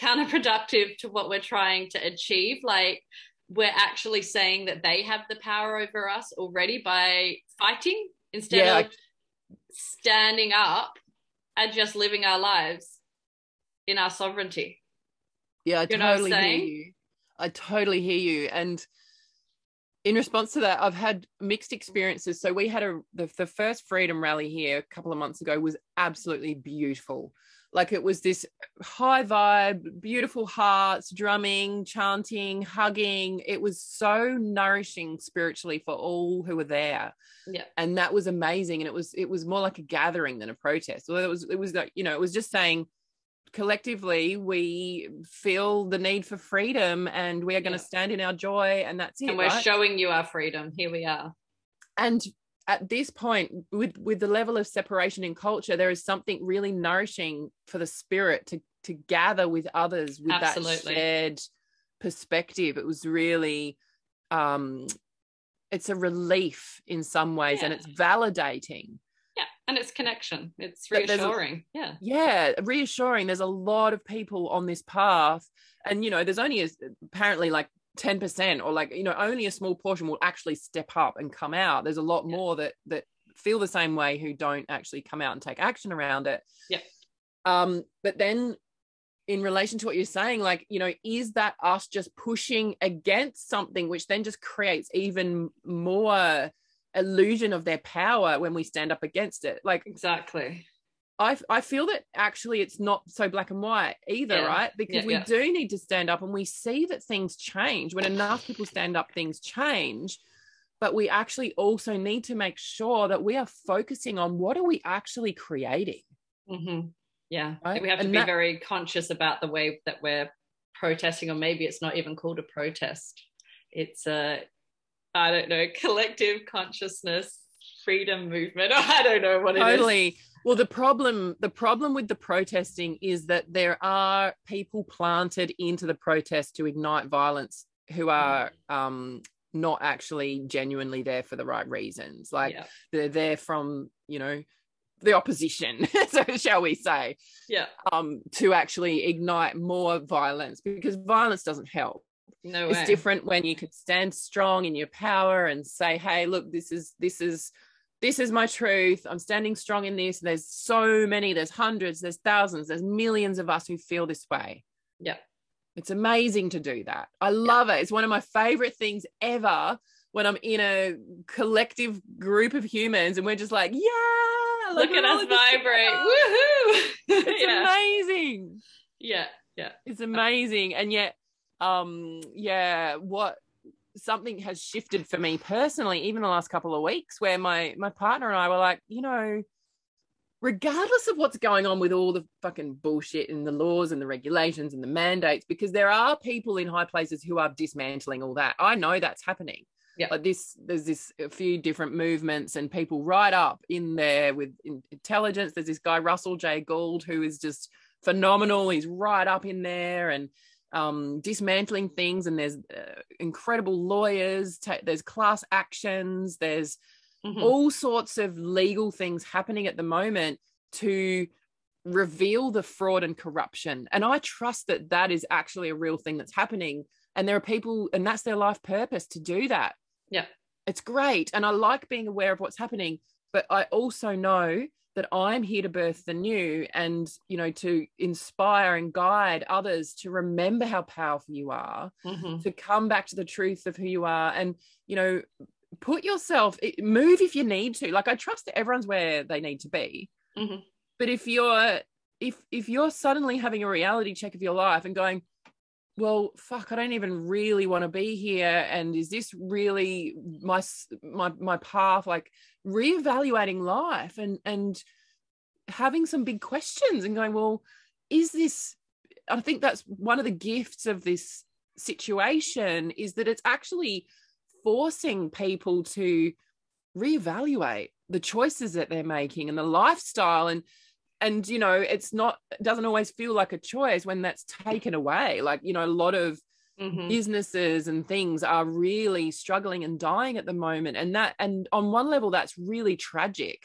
counterproductive to what we're trying to achieve? Like, we're actually saying that they have the power over us already by fighting instead of standing up and just living our lives in our sovereignty. Yeah, I totally hear you. I totally hear you. And in response to that, I've had mixed experiences. So we had the first freedom rally here a couple of months ago was absolutely beautiful. Like, it was this high vibe, beautiful hearts, drumming, chanting, hugging. It was so nourishing spiritually for all who were there. Yeah. And that was amazing. And it was more like a gathering than a protest. Although it was like, you know, it was just saying collectively we feel the need for freedom and we are going to stand in our joy, and that's it. And we're showing you our freedom. Here we are. And at this point, with the level of separation in culture, there is something really nourishing for the spirit to gather with others with that shared perspective. It was really, it's a relief in some ways, and it's validating. Yeah, and it's connection. It's reassuring. Yeah, reassuring. There's a lot of people on this path, and, you know, there's only apparently like 10% or like, you know, only a small portion will actually step up and come out. There's a lot more that feel the same way who don't actually come out and take action around it. Yeah. But then in relation to what you're saying, like, you know, is that us just pushing against something, which then just creates even more illusion of their power when we stand up against it? Like, exactly. I feel that actually it's not so black and white either, right? Because we do need to stand up, and we see that things change. When enough people stand up, things change. But we actually also need to make sure that we are focusing on what are we actually creating. Mm-hmm. Yeah. Right? We have to be very conscious about the way that we're protesting, or maybe it's not even called a protest. It's a, I don't know, collective consciousness, freedom movement. I don't know what it is. Totally. Well, the problem with the protesting is that there are people planted into the protest to ignite violence who are not actually genuinely there for the right reasons. Like they're there from, you know, the opposition, so shall we say, to actually ignite more violence, because violence doesn't help. No way. It's different when you could stand strong in your power and say, hey, look, this is my truth. I'm standing strong in this. There's so many, there's hundreds, there's thousands, there's millions of us who feel this way. Yeah. It's amazing to do that. I love it. It's one of my favorite things ever when I'm in a collective group of humans and we're just like, yeah, look at us vibrate. Woohoo. It's amazing. Yeah. Yeah. It's amazing. And yet, something has shifted for me personally, even the last couple of weeks, where my partner and I were like, you know, regardless of what's going on with all the fucking bullshit and the laws and the regulations and the mandates, because there are people in high places who are dismantling all that. I know that's happening. Yeah. Like there's a few different movements and people right up in there with intelligence. There's this guy, Russell J Gould, who is just phenomenal. He's right up in there and dismantling things, and there's incredible lawyers, there's class actions, there's all sorts of legal things happening at the moment to reveal the fraud and corruption. And I trust that that is actually a real thing that's happening, and there are people, and that's their life purpose to do that. Yeah, it's great, and I like being aware of what's happening, but I also know that I'm here to birth the new and, you know, to inspire and guide others to remember how powerful you are, to come back to the truth of who you are and, you know, put yourself, move if you need to. Like, I trust that everyone's where they need to be. Mm-hmm. But if you're suddenly having a reality check of your life and going, well, fuck, I don't even really want to be here. And is this really my path? Like, reevaluating life and having some big questions and going, well, is this, I think that's one of the gifts of this situation, is that it's actually forcing people to reevaluate the choices that they're making and the lifestyle, and you know, it's not, it doesn't always feel like a choice when that's taken away. Like, you know, a lot of businesses and things are really struggling and dying at the moment, and that, and on one level that's really tragic,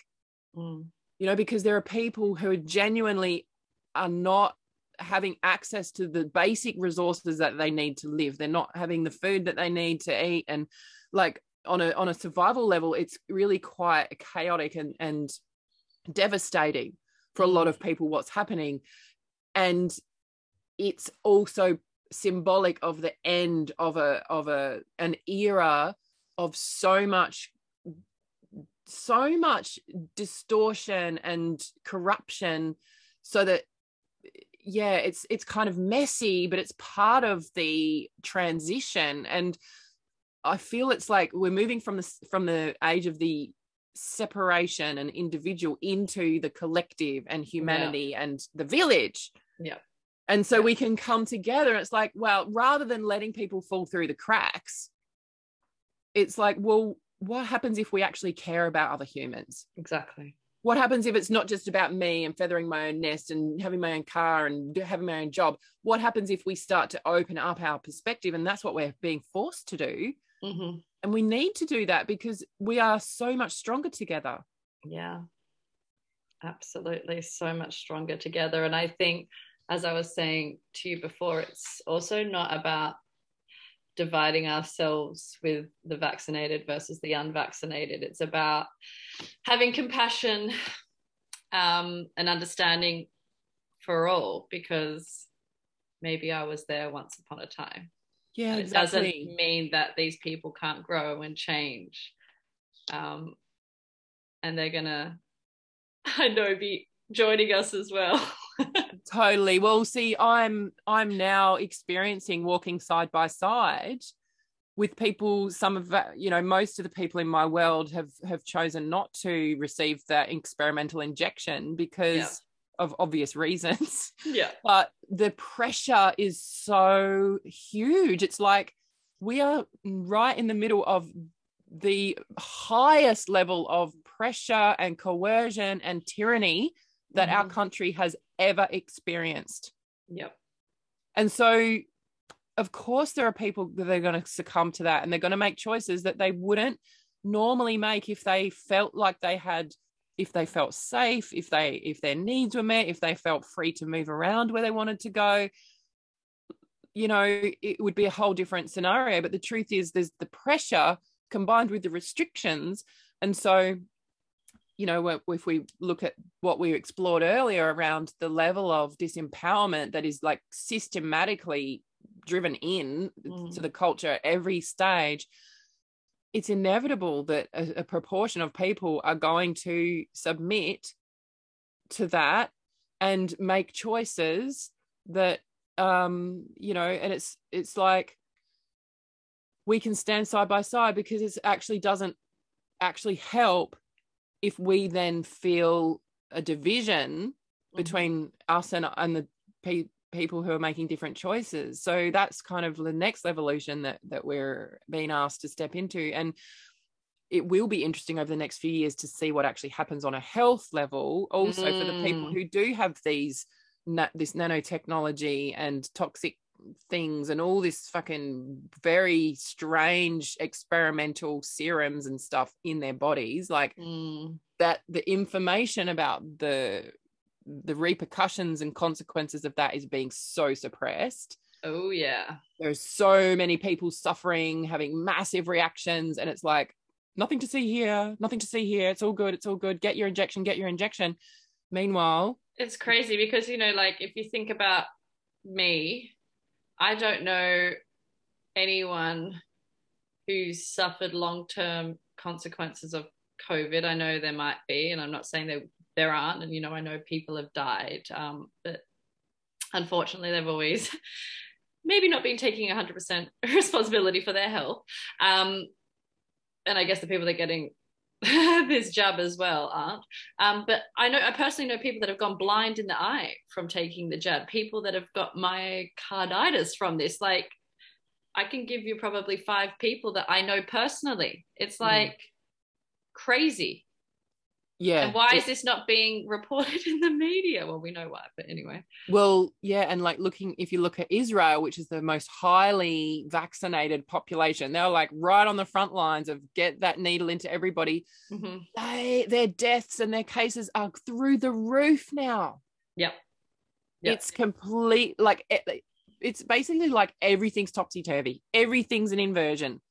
you know, because there are people who genuinely are not having access to the basic resources that they need to live. They're not having the food that they need to eat, and like on a survival level, it's really quite chaotic and devastating for a lot of people what's happening. And it's also symbolic of the end of an era of so much distortion and corruption, so that it's kind of messy, but it's part of the transition. And I feel it's like we're moving from the age of the separation and individual into the collective and humanity and the village. Yeah. And so we can come together. It's like, well, rather than letting people fall through the cracks, it's like, well, what happens if we actually care about other humans? Exactly. What happens if it's not just about me and feathering my own nest and having my own car and having my own job? What happens if we start to open up our perspective? And that's what we're being forced to do. Mm-hmm. And we need to do that because we are so much stronger together. Yeah, absolutely. So much stronger together. And I think, as I was saying to you before, it's also not about dividing ourselves with the vaccinated versus the unvaccinated. It's about having compassion and understanding for all, because maybe I was there once upon a time. Yeah, and exactly. It doesn't mean that these people can't grow and change. And they're going to, I know, be joining us as well. Totally. Well, see, I'm now experiencing walking side by side with people. Some of, you know, most of the people in my world have chosen not to receive that experimental injection because of obvious reasons. Yeah. But the pressure is so huge. It's like we are right in the middle of the highest level of pressure and coercion and tyranny that our country has ever experienced. Yep. And so of course there are people that are going to succumb to that, and they're going to make choices that they wouldn't normally make if they felt like they had, if they felt safe, if their needs were met, if they felt free to move around where they wanted to go. You know, it would be a whole different scenario. But the truth is there's the pressure combined with the restrictions. And so, you know, if we look at what we explored earlier around the level of disempowerment that is like systematically driven in to the culture at every stage, it's inevitable that a proportion of people are going to submit to that and make choices that, you know, and it's like we can stand side by side, because it actually doesn't actually help if we then feel a division between us and the people who are making different choices. So that's kind of the next evolution that we're being asked to step into. And it will be interesting over the next few years to see what actually happens on a health level, also for the people who do have these this nanotechnology and toxic things and all this fucking very strange experimental serums and stuff in their bodies, like that the information about the repercussions and consequences of that is being so suppressed. Oh yeah, there's so many people suffering, having massive reactions, and it's like nothing to see here, it's all good, get your injection. Meanwhile, it's crazy because, you know, like if you think about me, I don't know anyone who's suffered long-term consequences of COVID. I know there might be, and I'm not saying there aren't, and, you know, I know people have died, but unfortunately they've always maybe not been taking 100% responsibility for their health. And I guess the people that are getting this jab as well aren't. But I personally know people that have gone blind in the eye from taking the jab, people that have got myocarditis from this. Like, I can give you probably 5 people that I know personally. It's like crazy. Yeah. And why is this not being reported in the media? Well, we know why, but anyway. Well, yeah, and like if you look at Israel, which is the most highly vaccinated population, they're like right on the front lines of get that needle into everybody. Mm-hmm. Their deaths and their cases are through the roof now. Yep. It's complete, like it's basically like everything's topsy-turvy. Everything's an inversion.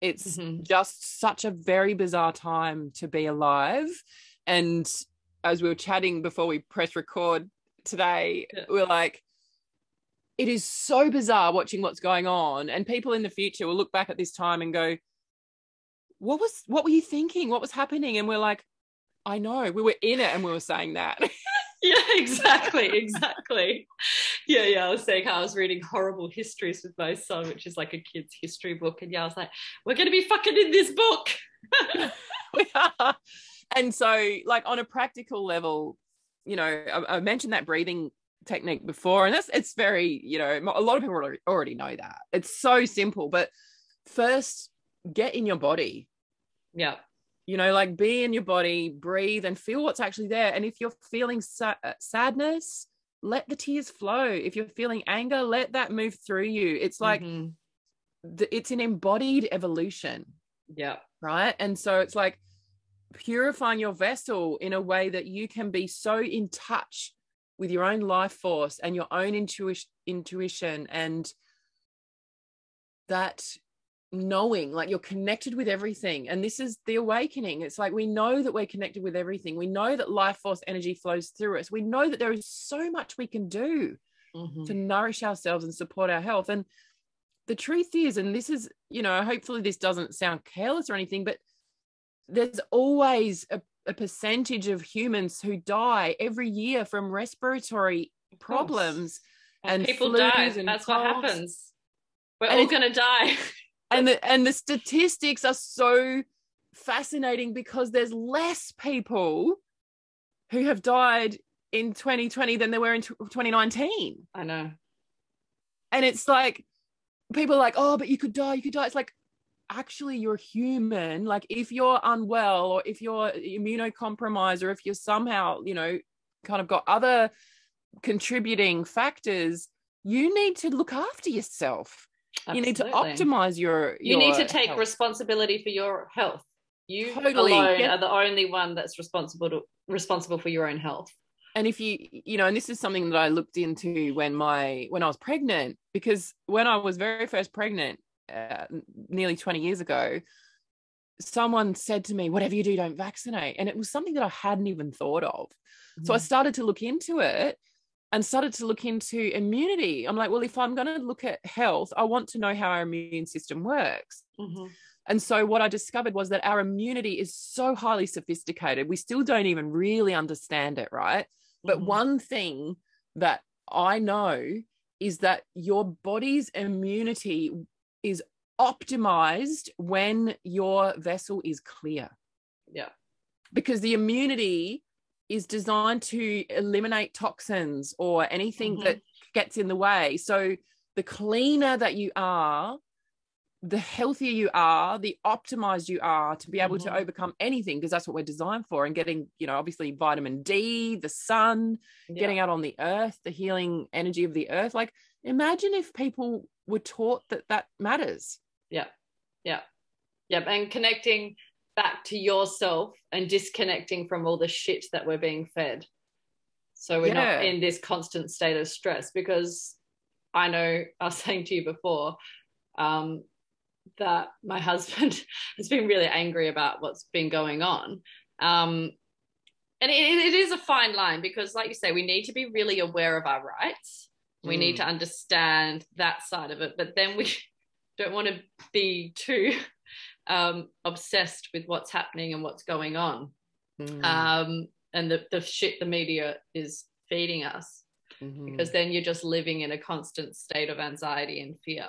It's just such a very bizarre time to be alive. And as we were chatting before we press record today, we're like, it is so bizarre watching what's going on. And people in the future will look back at this time and go, what were you thinking? What was happening? And we're like, I know, we were in it and we were saying that. Yeah, exactly. Yeah, I was saying how I was reading horrible histories with my son, which is like a kid's history book, and I was like, we're going to be fucking in this book. We are. And so, like, on a practical level, you know, I mentioned that breathing technique before, and it's very, you know, a lot of people already know that. It's so simple, but first get in your body. Yeah. You know, like be in your body, breathe and feel what's actually there. And if you're feeling sadness, let the tears flow. If you're feeling anger, let that move through you. It's like it's an embodied evolution. Yeah. Right. And so it's like purifying your vessel in a way that you can be so in touch with your own life force and your own intuition and that knowing, like you're connected with everything. And this is the awakening. It's like we know that we're connected with everything. We know that life force energy flows through us. We know that there is so much we can do to nourish ourselves and support our health. And the truth is, and this is, you know, hopefully this doesn't sound careless or anything, but there's always a percentage of humans who die every year from respiratory problems and people die. That's what happens. We're all gonna die. And the statistics are so fascinating because there's less people who have died in 2020 than there were in 2019. I know. And it's like, people are like, oh, but you could die. It's like, actually you're human. Like if you're unwell or if you're immunocompromised or if you're somehow, you know, kind of got other contributing factors, you need to look after yourself. Absolutely. You need to optimize your you need to take health. Responsibility for your health. You totally, alone are the only one that's responsible for your own health. And if you know, and this is something that I looked into when I was pregnant, because when I was very first pregnant nearly 20 years ago, someone said to me, whatever you do, don't vaccinate. And it was something that I hadn't even thought of. So I started to look into it. And started to look into immunity. I'm like, well, if I'm going to look at health, I want to know how our immune system works. And so what I discovered was that our immunity is so highly sophisticated. We still don't even really understand it, right? But one thing that I know is that your body's immunity is optimized when your vessel is clear. Yeah. Because the immunity is designed to eliminate toxins or anything that gets in the way. So the cleaner that you are, the healthier you are, the optimized you are to be able to overcome anything, because that's what we're designed for. And getting, you know, obviously vitamin D, the sun, getting out on the earth, the healing energy of the earth. Like imagine if people were taught that matters. Yeah. And connecting back to yourself and disconnecting from all the shit that we're being fed. So we're not in this constant state of stress, because I know I was saying to you before that my husband has been really angry about what's been going on. And it is a fine line, because like you say, we need to be really aware of our rights. We need to understand that side of it, but then we don't want to be too obsessed with what's happening and what's going on, and the shit the media is feeding us, because then you're just living in a constant state of anxiety and fear.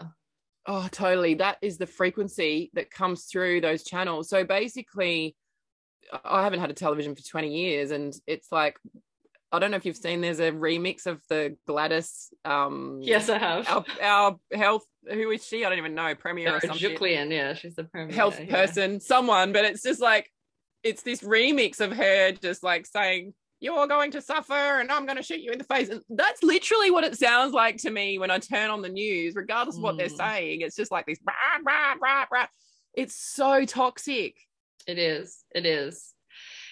Oh, totally. That is the frequency that comes through those channels. So basically, I haven't had a television for 20 years, and it's like I don't know if you've seen, there's a remix of the Gladys. Yes, I have. Our health, who is she? I don't even know. Premier or something. Juklien, yeah, she's the premier. Health person, yeah. Someone, but it's just like, it's this remix of her just like saying, you're going to suffer and I'm going to shoot you in the face. And that's literally what it sounds like to me when I turn on the news, regardless of what they're saying. It's just like this, rah, rah, rah, rah. It's so toxic. It is. It is.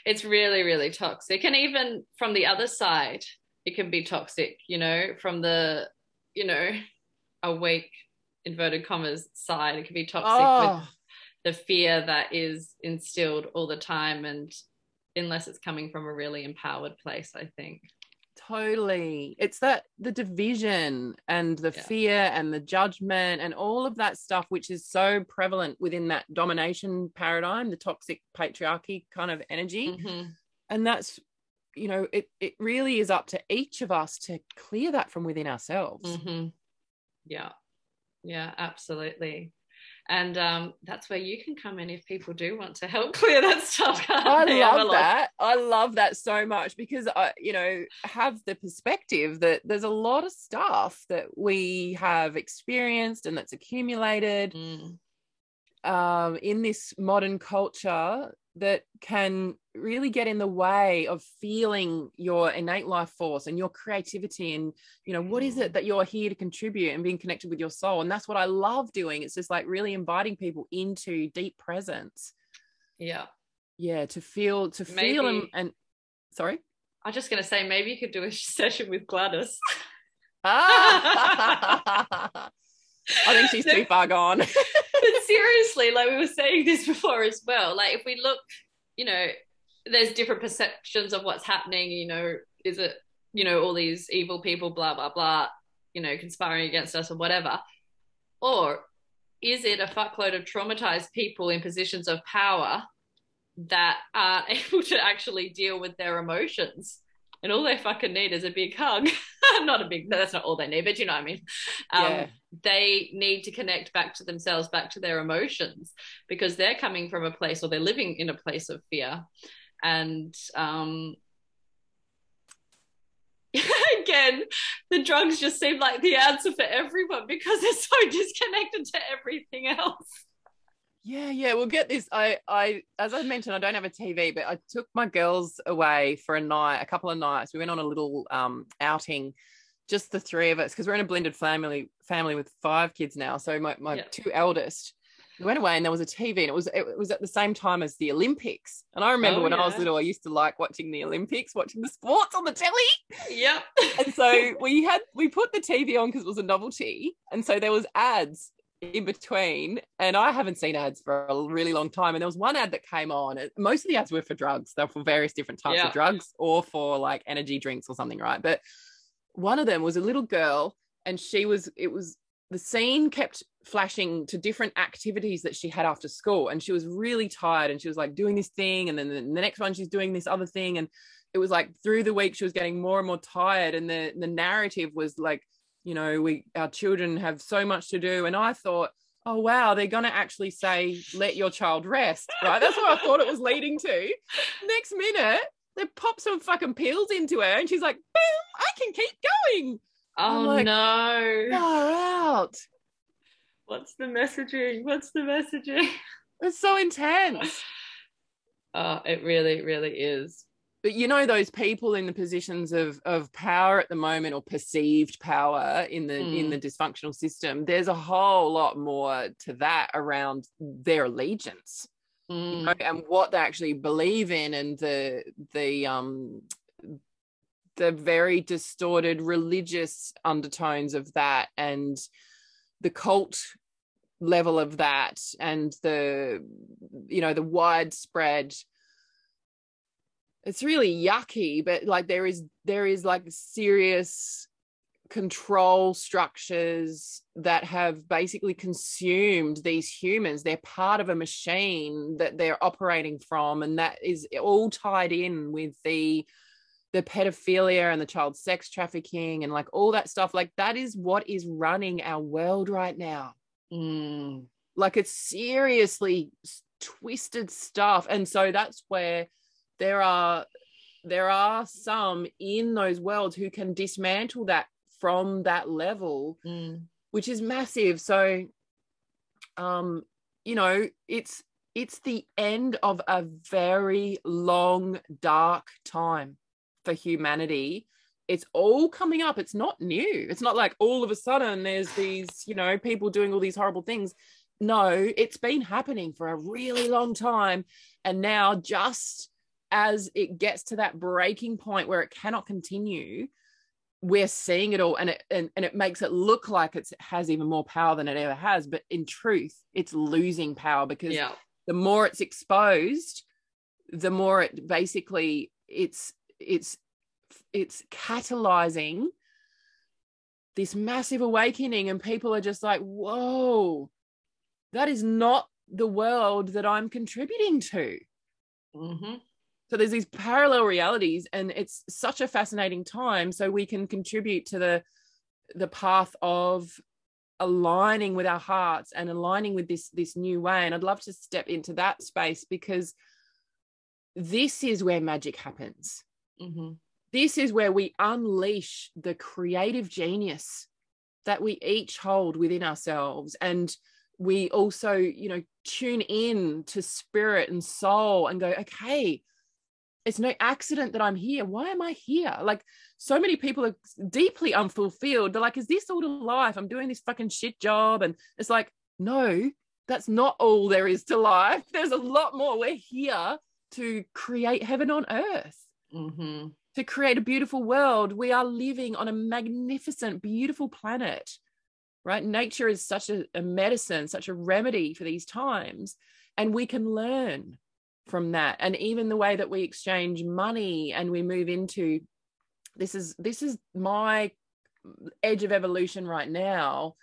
It's really, really toxic. And even from the other side, it can be toxic, you know, from the, you know, awake, inverted commas, side. It can be toxic with the fear that is instilled all the time, and unless it's coming from a really empowered place, I think. Totally. It's that the division and the fear and the judgment and all of that stuff, which is so prevalent within that domination paradigm, the toxic patriarchy kind of energy. Mm-hmm. And that's, you know, it really is up to each of us to clear that from within ourselves. Mm-hmm. Yeah. Yeah, absolutely. And that's where you can come in if people do want to help clear that stuff. I love that so much, because I, you know, have the perspective that there's a lot of stuff that we have experienced and that's accumulated in this modern culture that can really get in the way of feeling your innate life force and your creativity, and, you know, what is it that you're here to contribute, and being connected with your soul. And that's what I love doing. It's just like really inviting people into deep presence. Yeah, to feel and sorry, I'm just gonna say, maybe you could do a session with Gladys. I think she's too far gone. But seriously, like we were saying this before as well, like if we look, you know, there's different perceptions of what's happening, you know, is it, you know, all these evil people, blah, blah, blah, you know, conspiring against us or whatever, or is it a fuckload of traumatized people in positions of power that aren't able to actually deal with their emotions? And all they fucking need is a big hug. That's not all they need, but you know what I mean? They need to connect back to themselves, back to their emotions, because they're coming from a place, or they're living in a place of fear. And again, the drugs just seem like the answer for everyone, because they're so disconnected to everything else. Yeah, we'll get this. I as I mentioned, I don't have a TV, but I took my girls away for a couple of nights. We went on a little outing, just the three of us, because we're in a blended family with 5 kids now. So my 2 eldest, we went away, and there was a TV, and it was at the same time as the Olympics. And I remember when I was little, I used to like watching the Olympics, watching the sports on the telly. Yeah. And so we put the TV on because it was a novelty, and so there was ads in between, and I haven't seen ads for a really long time, and there was one ad that came on. Most of the ads were for drugs. They're for various different types of drugs, or for like energy drinks or something, right? But one of them was a little girl, and the scene kept flashing to different activities that she had after school, and she was really tired, and she was like doing this thing, and then the next one she's doing this other thing, and it was like through the week she was getting more and more tired, and the narrative was like, you know, our children have so much to do. And I thought, oh, wow, they're going to actually say, let your child rest, right? That's what I thought it was leading to. Next minute, they pop some fucking pills into her, and she's like, boom, I can keep going. Oh, like, no. Far out. What's the messaging? It's so intense. Oh, it really, really is. But, you know, those people in the positions of power at the moment, or perceived power in the dysfunctional system, there's a whole lot more to that around their allegiance, you know, and what they actually believe in, and the very distorted religious undertones of that, and the cult level of that, and the, you know, the widespread. It's really yucky, but like there is like serious control structures that have basically consumed these humans. They're part of a machine that they're operating from, and that is all tied in with the pedophilia and the child sex trafficking and like all that stuff. Like that is what is running our world right now. Like it's seriously twisted stuff. And so that's where there are there are some in those worlds who can dismantle that from that level, which is massive. So, you know, it's the end of a very long, dark time for humanity. It's all coming up. It's not new. It's not like all of a sudden there's these, you know, people doing all these horrible things. No, it's been happening for a really long time. And now just as it gets to that breaking point where it cannot continue, we're seeing it all, and it makes it look like it has even more power than it ever has. But in truth, it's losing power, because the more it's exposed, the more it basically it's catalyzing this massive awakening, and people are just like, whoa, that is not the world that I'm contributing to. Mm-hmm. So there's these parallel realities, and it's such a fascinating time. So we can contribute to the path of aligning with our hearts and aligning with this new way. And I'd love to step into that space, because this is where magic happens. Mm-hmm. This is where we unleash the creative genius that we each hold within ourselves. And we also, you know, tune in to spirit and soul and go, okay, it's no accident that I'm here. Why am I here? Like, so many people are deeply unfulfilled. They're like, is this all the life? I'm doing this fucking shit job. And it's like, no, that's not all there is to life. There's a lot more. We're here to create heaven on earth, mm-hmm. to create a beautiful world. We are living on a magnificent, beautiful planet, right? Nature is such a medicine, such a remedy for these times. And we can learn from that. And even the way that we exchange money and we move into this is my edge of evolution right now,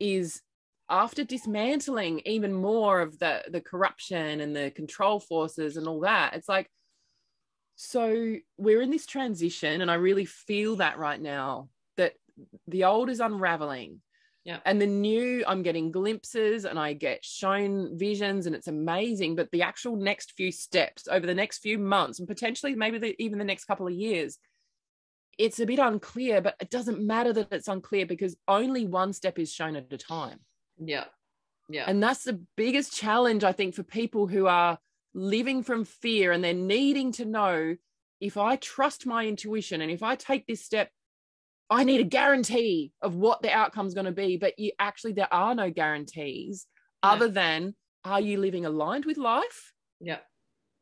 is after dismantling even more of the corruption and the control forces and all that, it's like, so we're in this transition, and I really feel that right now, that the old is unraveling. Yeah. And the new, I'm getting glimpses and I get shown visions, and it's amazing. But the actual next few steps over the next few months, and potentially maybe even the next couple of years, it's a bit unclear, but it doesn't matter that it's unclear, because only one step is shown at a time. Yeah. Yeah. And that's the biggest challenge, I think, for people who are living from fear, and they're needing to know, if I trust my intuition and if I take this step, I need a guarantee of what the outcome's going to be. But there are no guarantees other than, are you living aligned with life? Yeah.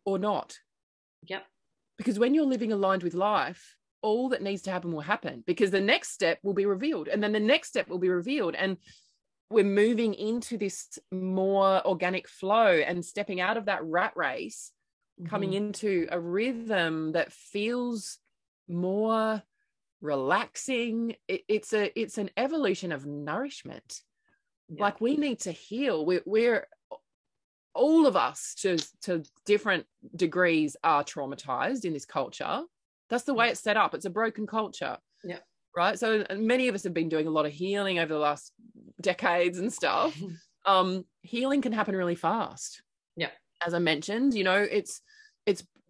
Or not? Yep. Because when you're living aligned with life, all that needs to happen will happen, because the next step will be revealed, and then the next step will be revealed. And we're moving into this more organic flow and stepping out of that rat race, mm-hmm. coming into a rhythm that feels more relaxing. It's an evolution of nourishment. Like, we need to heal. We're all of us to different degrees are traumatized in this culture. That's the way it's set up. It's a broken culture, right? So many of us have been doing a lot of healing over the last decades and stuff. Healing can happen really fast, as I mentioned. You know, it's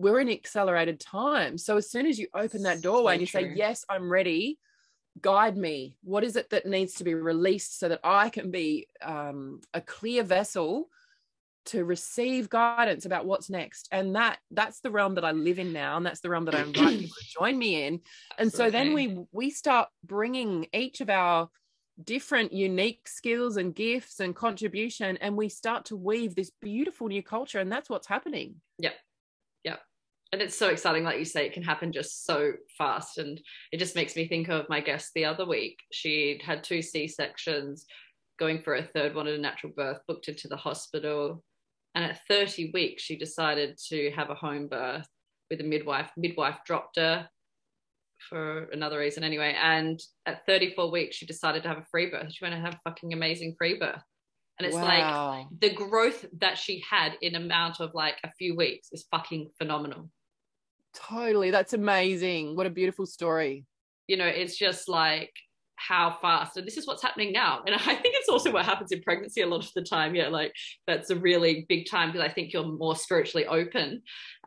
we're in accelerated time. So as soon as you open that doorway and you say, yes, I'm ready, guide me. What is it that needs to be released so that I can be a clear vessel to receive guidance about what's next? And that's the realm that I live in now. And that's the realm that I invite people to join me in. And so then we start bringing each of our different unique skills and gifts and contribution, and we start to weave this beautiful new culture. And that's what's happening. Yeah. And it's so exciting. Like you say, it can happen just so fast. And it just makes me think of my guest the other week. She had 2 C-sections, going for a third one at a natural birth, booked into the hospital. And at 30 weeks, she decided to have a home birth with a midwife. Midwife dropped her for another reason anyway. And at 34 weeks, she decided to have a free birth. She went and had a fucking amazing free birth. And it's like the growth that she had in amount of like a few weeks is fucking phenomenal. Totally. That's amazing. What a beautiful story. You know, it's just like, how fast. And this is what's happening now. And I think it's also what happens in pregnancy a lot of the time. Yeah, like that's a really big time because I think you're more spiritually open.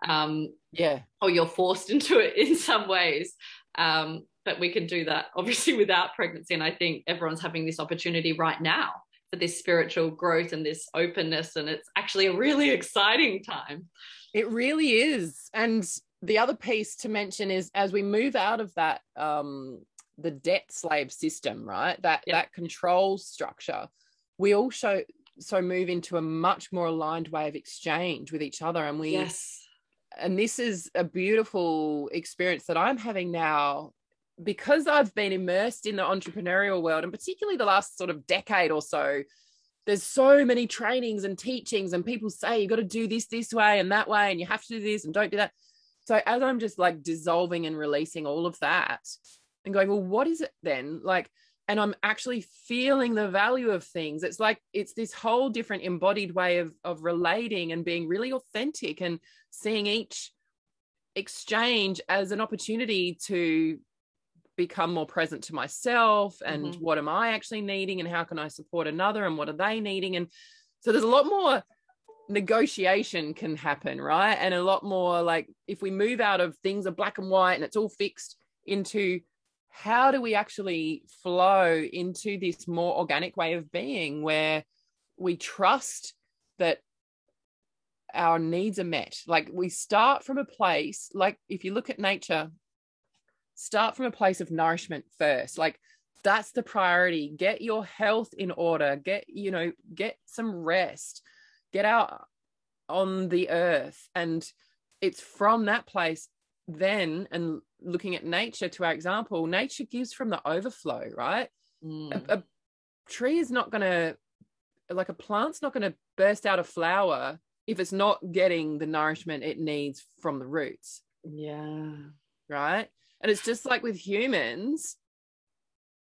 Or you're forced into it in some ways. But we can do that obviously without pregnancy. And I think everyone's having this opportunity right now for this spiritual growth and this openness. And it's actually a really exciting time. It really is. And the other piece to mention is as we move out of that, the debt slave system, right? That control structure, we also move into a much more aligned way of exchange with each other. And we, and this is a beautiful experience that I'm having now because I've been immersed in the entrepreneurial world, and particularly the last sort of decade or so. There's so many trainings and teachings, and people say, you've got to do this way and that way, and you have to do this and don't do that. So as I'm just like dissolving and releasing all of that and going, well, what is it then? Like, and I'm actually feeling the value of things. It's like, it's this whole different embodied way of relating and being really authentic and seeing each exchange as an opportunity to become more present to myself and what am I actually needing and how can I support another and what are they needing? And so there's a lot more negotiation can happen, right? And a lot more like if we move out of things are black and white and it's all fixed into how do we actually flow into this more organic way of being where we trust that our needs are met. Like we start from a place, like if you look at nature, start from a place of nourishment first. Like that's the priority. Get your health in order. Get some rest. Get out on the earth. And it's from that place then, and looking at nature to our example, nature gives from the overflow, right? A tree is not going to, like a plant's not going to burst out a flower if it's not getting the nourishment it needs from the roots. Yeah. Right? And it's just like with humans,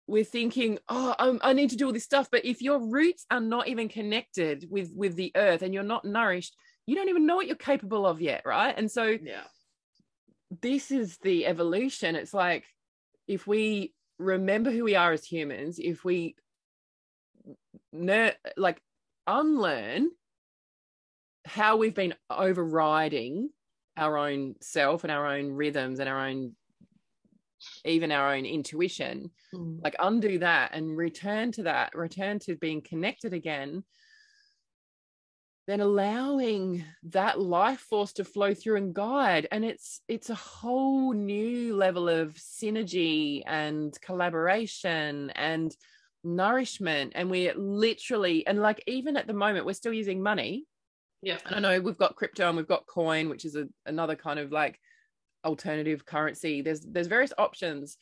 we're thinking, oh, I need to do all this stuff. But if your roots are not even connected with the earth and you're not nourished, you don't even know what you're capable of yet, right? And so this is the evolution. It's like if we remember who we are as humans, if we unlearn how we've been overriding our own self and our own rhythms and our own even our own intuition, like undo that and return to being connected again, then allowing that life force to flow through and guide. And it's a whole new level of synergy and collaboration and nourishment. And we're literally, and like even at the moment, we're still using money. Yeah. And I know we've got crypto and we've got coin, which is another kind of like alternative currency. There's various options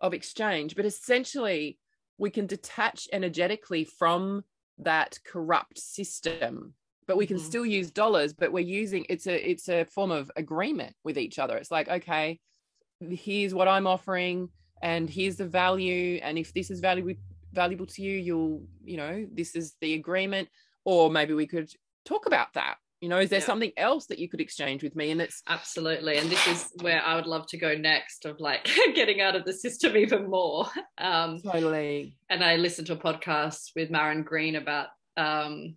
of exchange, but essentially we can detach energetically from that corrupt system, but we can still use dollars, but we're using, it's a form of agreement with each other. It's like, okay, here's what I'm offering and here's the value. And if this is valuable to you, this is the agreement. Or maybe we could talk about that. Is there something else that you could exchange with me? And it's absolutely, and this is where I would love to go next, of like getting out of the system even more. Totally. And I listened to a podcast with Maren Green about do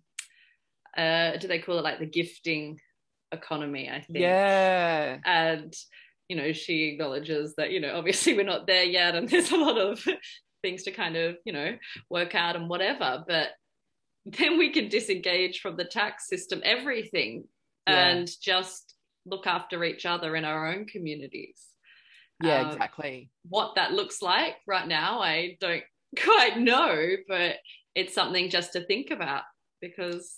they call it like the gifting economy, I think. Yeah. And she acknowledges that obviously we're not there yet, and there's a lot of things to kind of work out and whatever, but then we can disengage from the tax system, everything, and just look after each other in our own communities. Yeah, exactly. What that looks like right now, I don't quite know, but it's something just to think about, because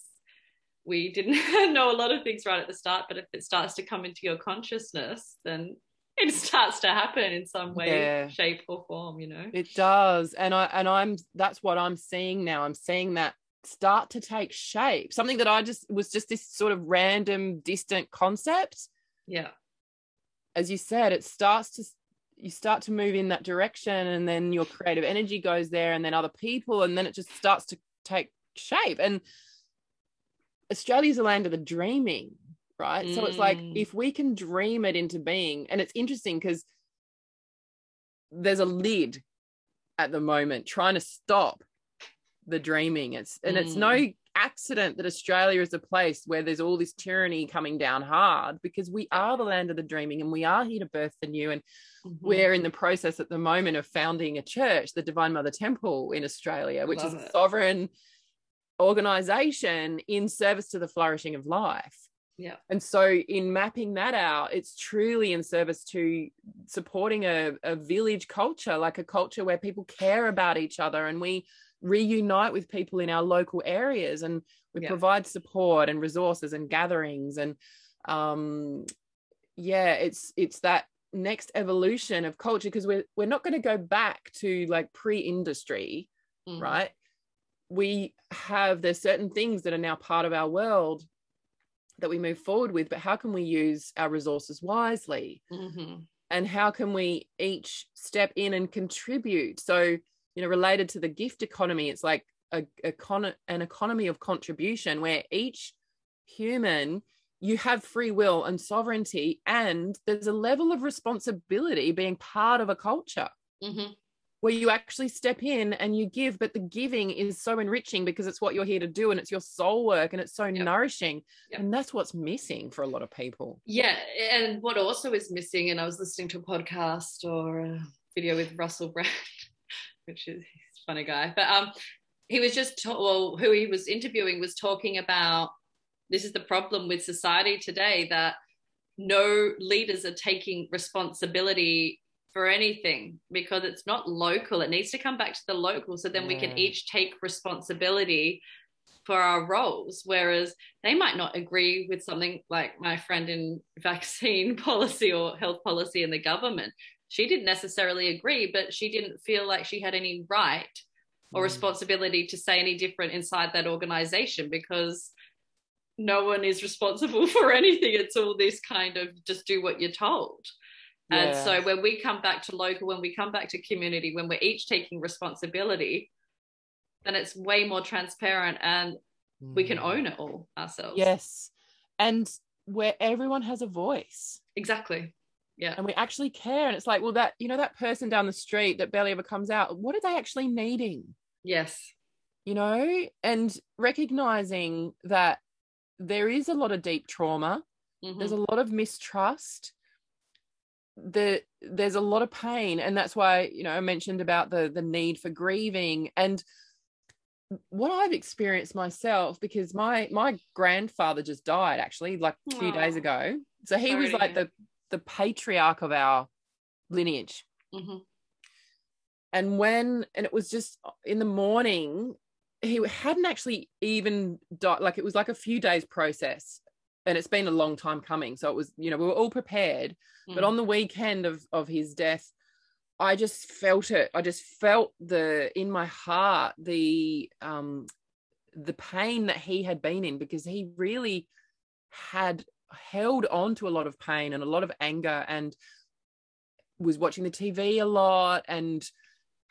we didn't know a lot of things right at the start, but if it starts to come into your consciousness, then it starts to happen in some way, shape or form, It does. And I'm that's what I'm seeing now. I'm seeing that start to take shape, something that I was this sort of random distant concept. Yeah, as you said, it starts to, you start to move in that direction, and then your creative energy goes there, and then other people, and then it just starts to take shape. And Australia's a land of the dreaming, right? So it's like if we can dream it into being. And it's interesting because there's a lid at the moment, trying to stop the dreaming. It's no accident that Australia is a place where there's all this tyranny coming down hard, because we are the land of the dreaming and we are here to birth the new. And we're in the process at the moment of founding a church, the Divine Mother Temple in Australia, which is a sovereign organization in service to the flourishing of life. Yeah. And so in mapping that out, it's truly in service to supporting a village culture, like a culture where people care about each other and we reunite with people in our local areas, and we provide support and resources and gatherings. And it's that next evolution of culture, because we're not going to go back to like pre-industry, right? We have, there's certain things that are now part of our world that we move forward with, but how can we use our resources wisely? And how can we each step in and contribute? So, you know, related to the gift economy, it's like an economy of contribution, where each human, you have free will and sovereignty, and there's a level of responsibility being part of a culture where you actually step in and you give. But the giving is so enriching because it's what you're here to do, and it's your soul work, and it's so nourishing. And that's what's missing for a lot of people. Yeah. And what also is missing, and I was listening to a podcast or a video with Russell Brand, which is, he's a funny guy, but he was just, who he was interviewing was talking about, this is the problem with society today, that no leaders are taking responsibility for anything because it's not local. It needs to come back to the local, so then we can each take responsibility for our roles, whereas they might not agree with something like my friend in vaccine policy or health policy in the government. She didn't necessarily agree, but she didn't feel like she had any right or responsibility to say any different inside that organization, because no one is responsible for anything. It's all this kind of just do what you're told. Yeah. And so when we come back to local, when we come back to community, when we're each taking responsibility, then it's way more transparent and we can own it all ourselves. Yes. And where everyone has a voice. Exactly. Yeah. And we actually care. And it's like, well, that, you know, that person down the street that barely ever comes out, what are they actually needing? Yes. You know, and recognizing that there is a lot of deep trauma. There's a lot of mistrust. There's a lot of pain. And that's why, you know, I mentioned about the need for grieving. And what I've experienced myself, because my grandfather just died actually like a few days ago. So he was like the patriarch of our lineage. And it was just in the morning, he hadn't actually even died. Like it was like a few days process, and it's been a long time coming. So it was, you know, we were all prepared, but on the weekend of his death, I just felt it. I just felt in my heart, the pain that he had been in, because he really had held on to a lot of pain and a lot of anger, and was watching the TV a lot and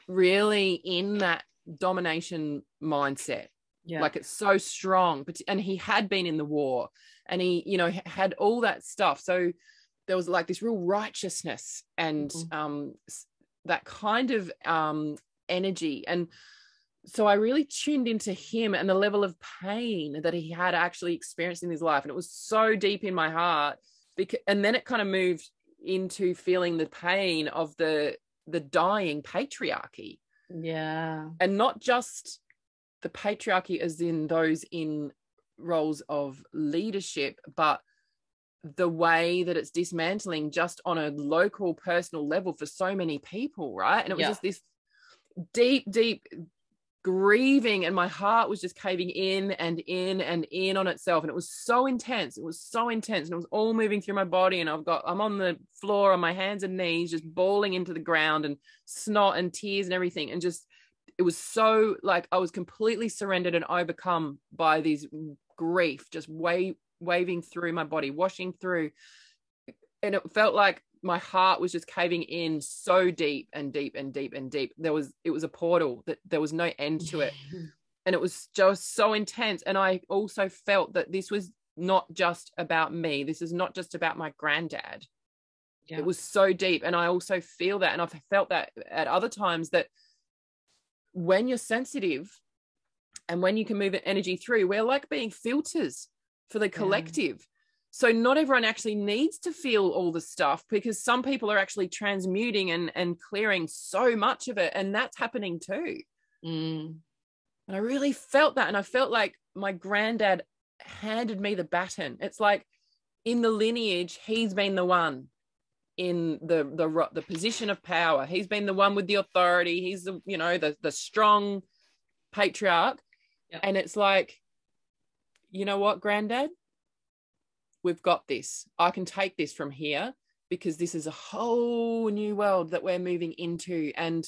really in that domination mindset. Yeah. Like it's so strong, but, and he had been in the war, and he, you know, had all that stuff. So there was like this real righteousness and that kind of energy. And so I really tuned into him and the level of pain that he had actually experienced in his life. And it was so deep in my heart, and then it kind of moved into feeling the pain of the dying patriarchy. Yeah. And not just the patriarchy as in those in roles of leadership, but the way that it's dismantling just on a local personal level for so many people, right? And it was just this deep grieving, and my heart was just caving in on itself, and it was so intense. And it was all moving through my body, and I'm on the floor on my hands and knees, just bawling into the ground, and snot and tears and everything. And just, it was so, like, I was completely surrendered and overcome by these grief, just waving through my body, washing through. And it felt like my heart was just caving in so deep. It was a portal that there was no end to it. And it was just so intense. And I also felt that this was not just about me. This is not just about my granddad. Yeah. It was so deep. And I also feel that. And I've felt that at other times, that when you're sensitive and when you can move energy through, we're like being filters for the collective. Yeah. So not everyone actually needs to feel all the stuff, because some people are actually transmuting and clearing so much of it. And that's happening too. Mm. And I really felt that. And I felt like my granddad handed me the baton. It's like in the lineage, he's been the one in the position of power. He's been the one with the authority. He's the, you know, the strong patriarch. Yep. And it's like, you know what, granddad? We've got this. I can take this from here, because this is a whole new world that we're moving into. And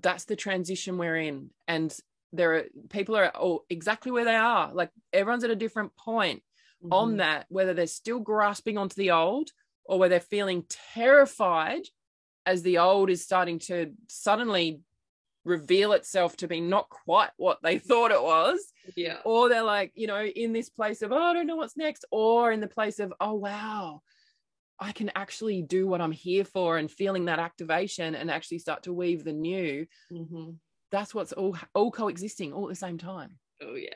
that's the transition we're in. And there are people are all exactly where they are. Like everyone's at a different point mm-hmm. on that, whether they're still grasping onto the old or where they're feeling terrified as the old is starting to suddenly reveal itself to be not quite what they thought it was. Yeah. Or they're like, you know, in this place of, oh, I don't know what's next. Or in the place of, oh, wow, I can actually do what I'm here for, and feeling that activation and actually start to weave the new. Mm-hmm. That's what's all coexisting all at the same time. Oh, yeah.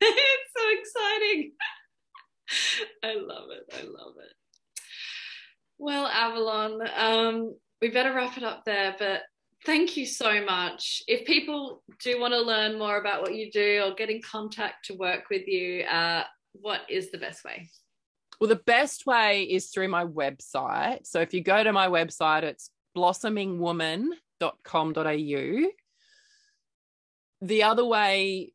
It's so exciting. I love it. I love it. Well, Avalon, we better wrap it up there, but thank you so much. If people do want to learn more about what you do or get in contact to work with you, what is the best way? Well, the best way is through my website. So if you go to my website, it's blossomingwoman.com.au. The other way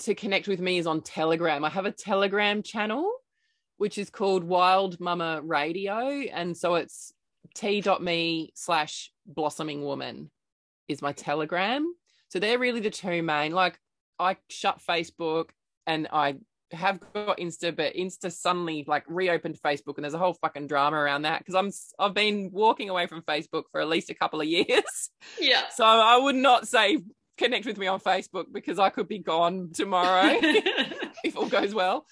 to connect with me is on Telegram. I have a Telegram channel, which is called Wild Mama Radio. And so it's t.me/blossomingwoman is my Telegram. So they're really the two main. Like I shut Facebook and I have got Insta, but Insta suddenly like reopened Facebook, and there's a whole fucking drama around that because I've been walking away from Facebook for at least a couple of years. Yeah. So I would not say connect with me on Facebook, because I could be gone tomorrow if all goes well.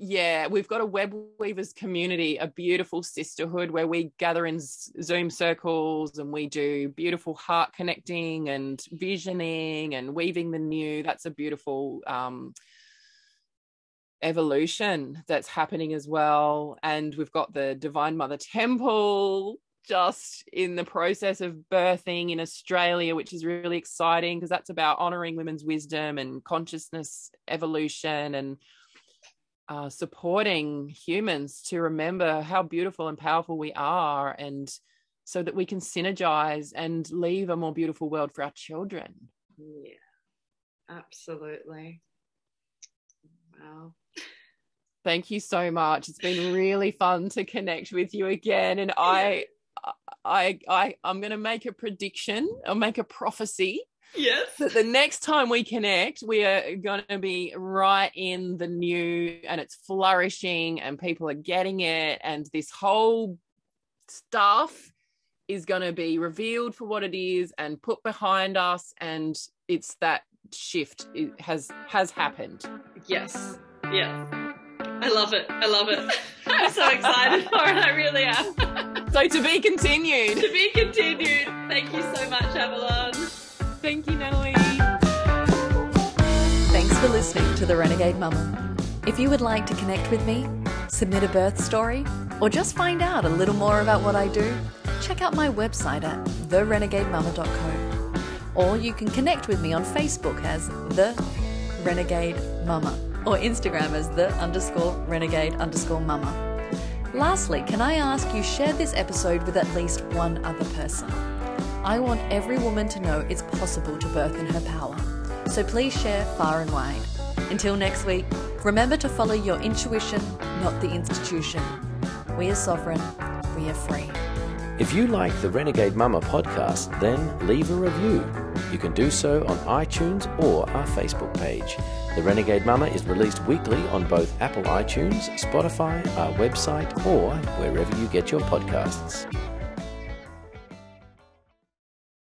Yeah, we've got a web weavers community, a beautiful sisterhood where we gather in Zoom circles and we do beautiful heart connecting and visioning and weaving the new. That's a beautiful evolution that's happening as well. And we've got the Divine Mother Temple just in the process of birthing in Australia, which is really exciting, because that's about honouring women's wisdom and consciousness evolution, and supporting humans to remember how beautiful and powerful we are, and so that we can synergize and leave a more beautiful world for our children. Yeah, absolutely. Wow. Thank you so much. It's been really fun to connect with you again. And I'm going to make a prediction. I'll make a prophecy. Yes. But the next time we connect, we are going to be right in the new, and it's flourishing and people are getting it, and this whole stuff is going to be revealed for what it is and put behind us, and it's that shift. It has happened. Yes. Yes. I love it. I love it. I'm so excited for it. I really am. So to be continued. To be continued. Thank you so much, Avalon. Thank you, Natalie. Thanks for listening to The Renegade Mama. If you would like to connect with me, submit a birth story, or just find out a little more about what I do, check out my website at therenegademama.co. Or you can connect with me on Facebook as The Renegade Mama, or Instagram as _renegade_mama. Lastly, can I ask you share this episode with at least one other person? I want every woman to know it's possible to birth in her power. So please share far and wide. Until next week, remember to follow your intuition, not the institution. We are sovereign. We are free. If you like the Renegade Mama podcast, then leave a review. You can do so on iTunes or our Facebook page. The Renegade Mama is released weekly on both Apple iTunes, Spotify, our website, or wherever you get your podcasts.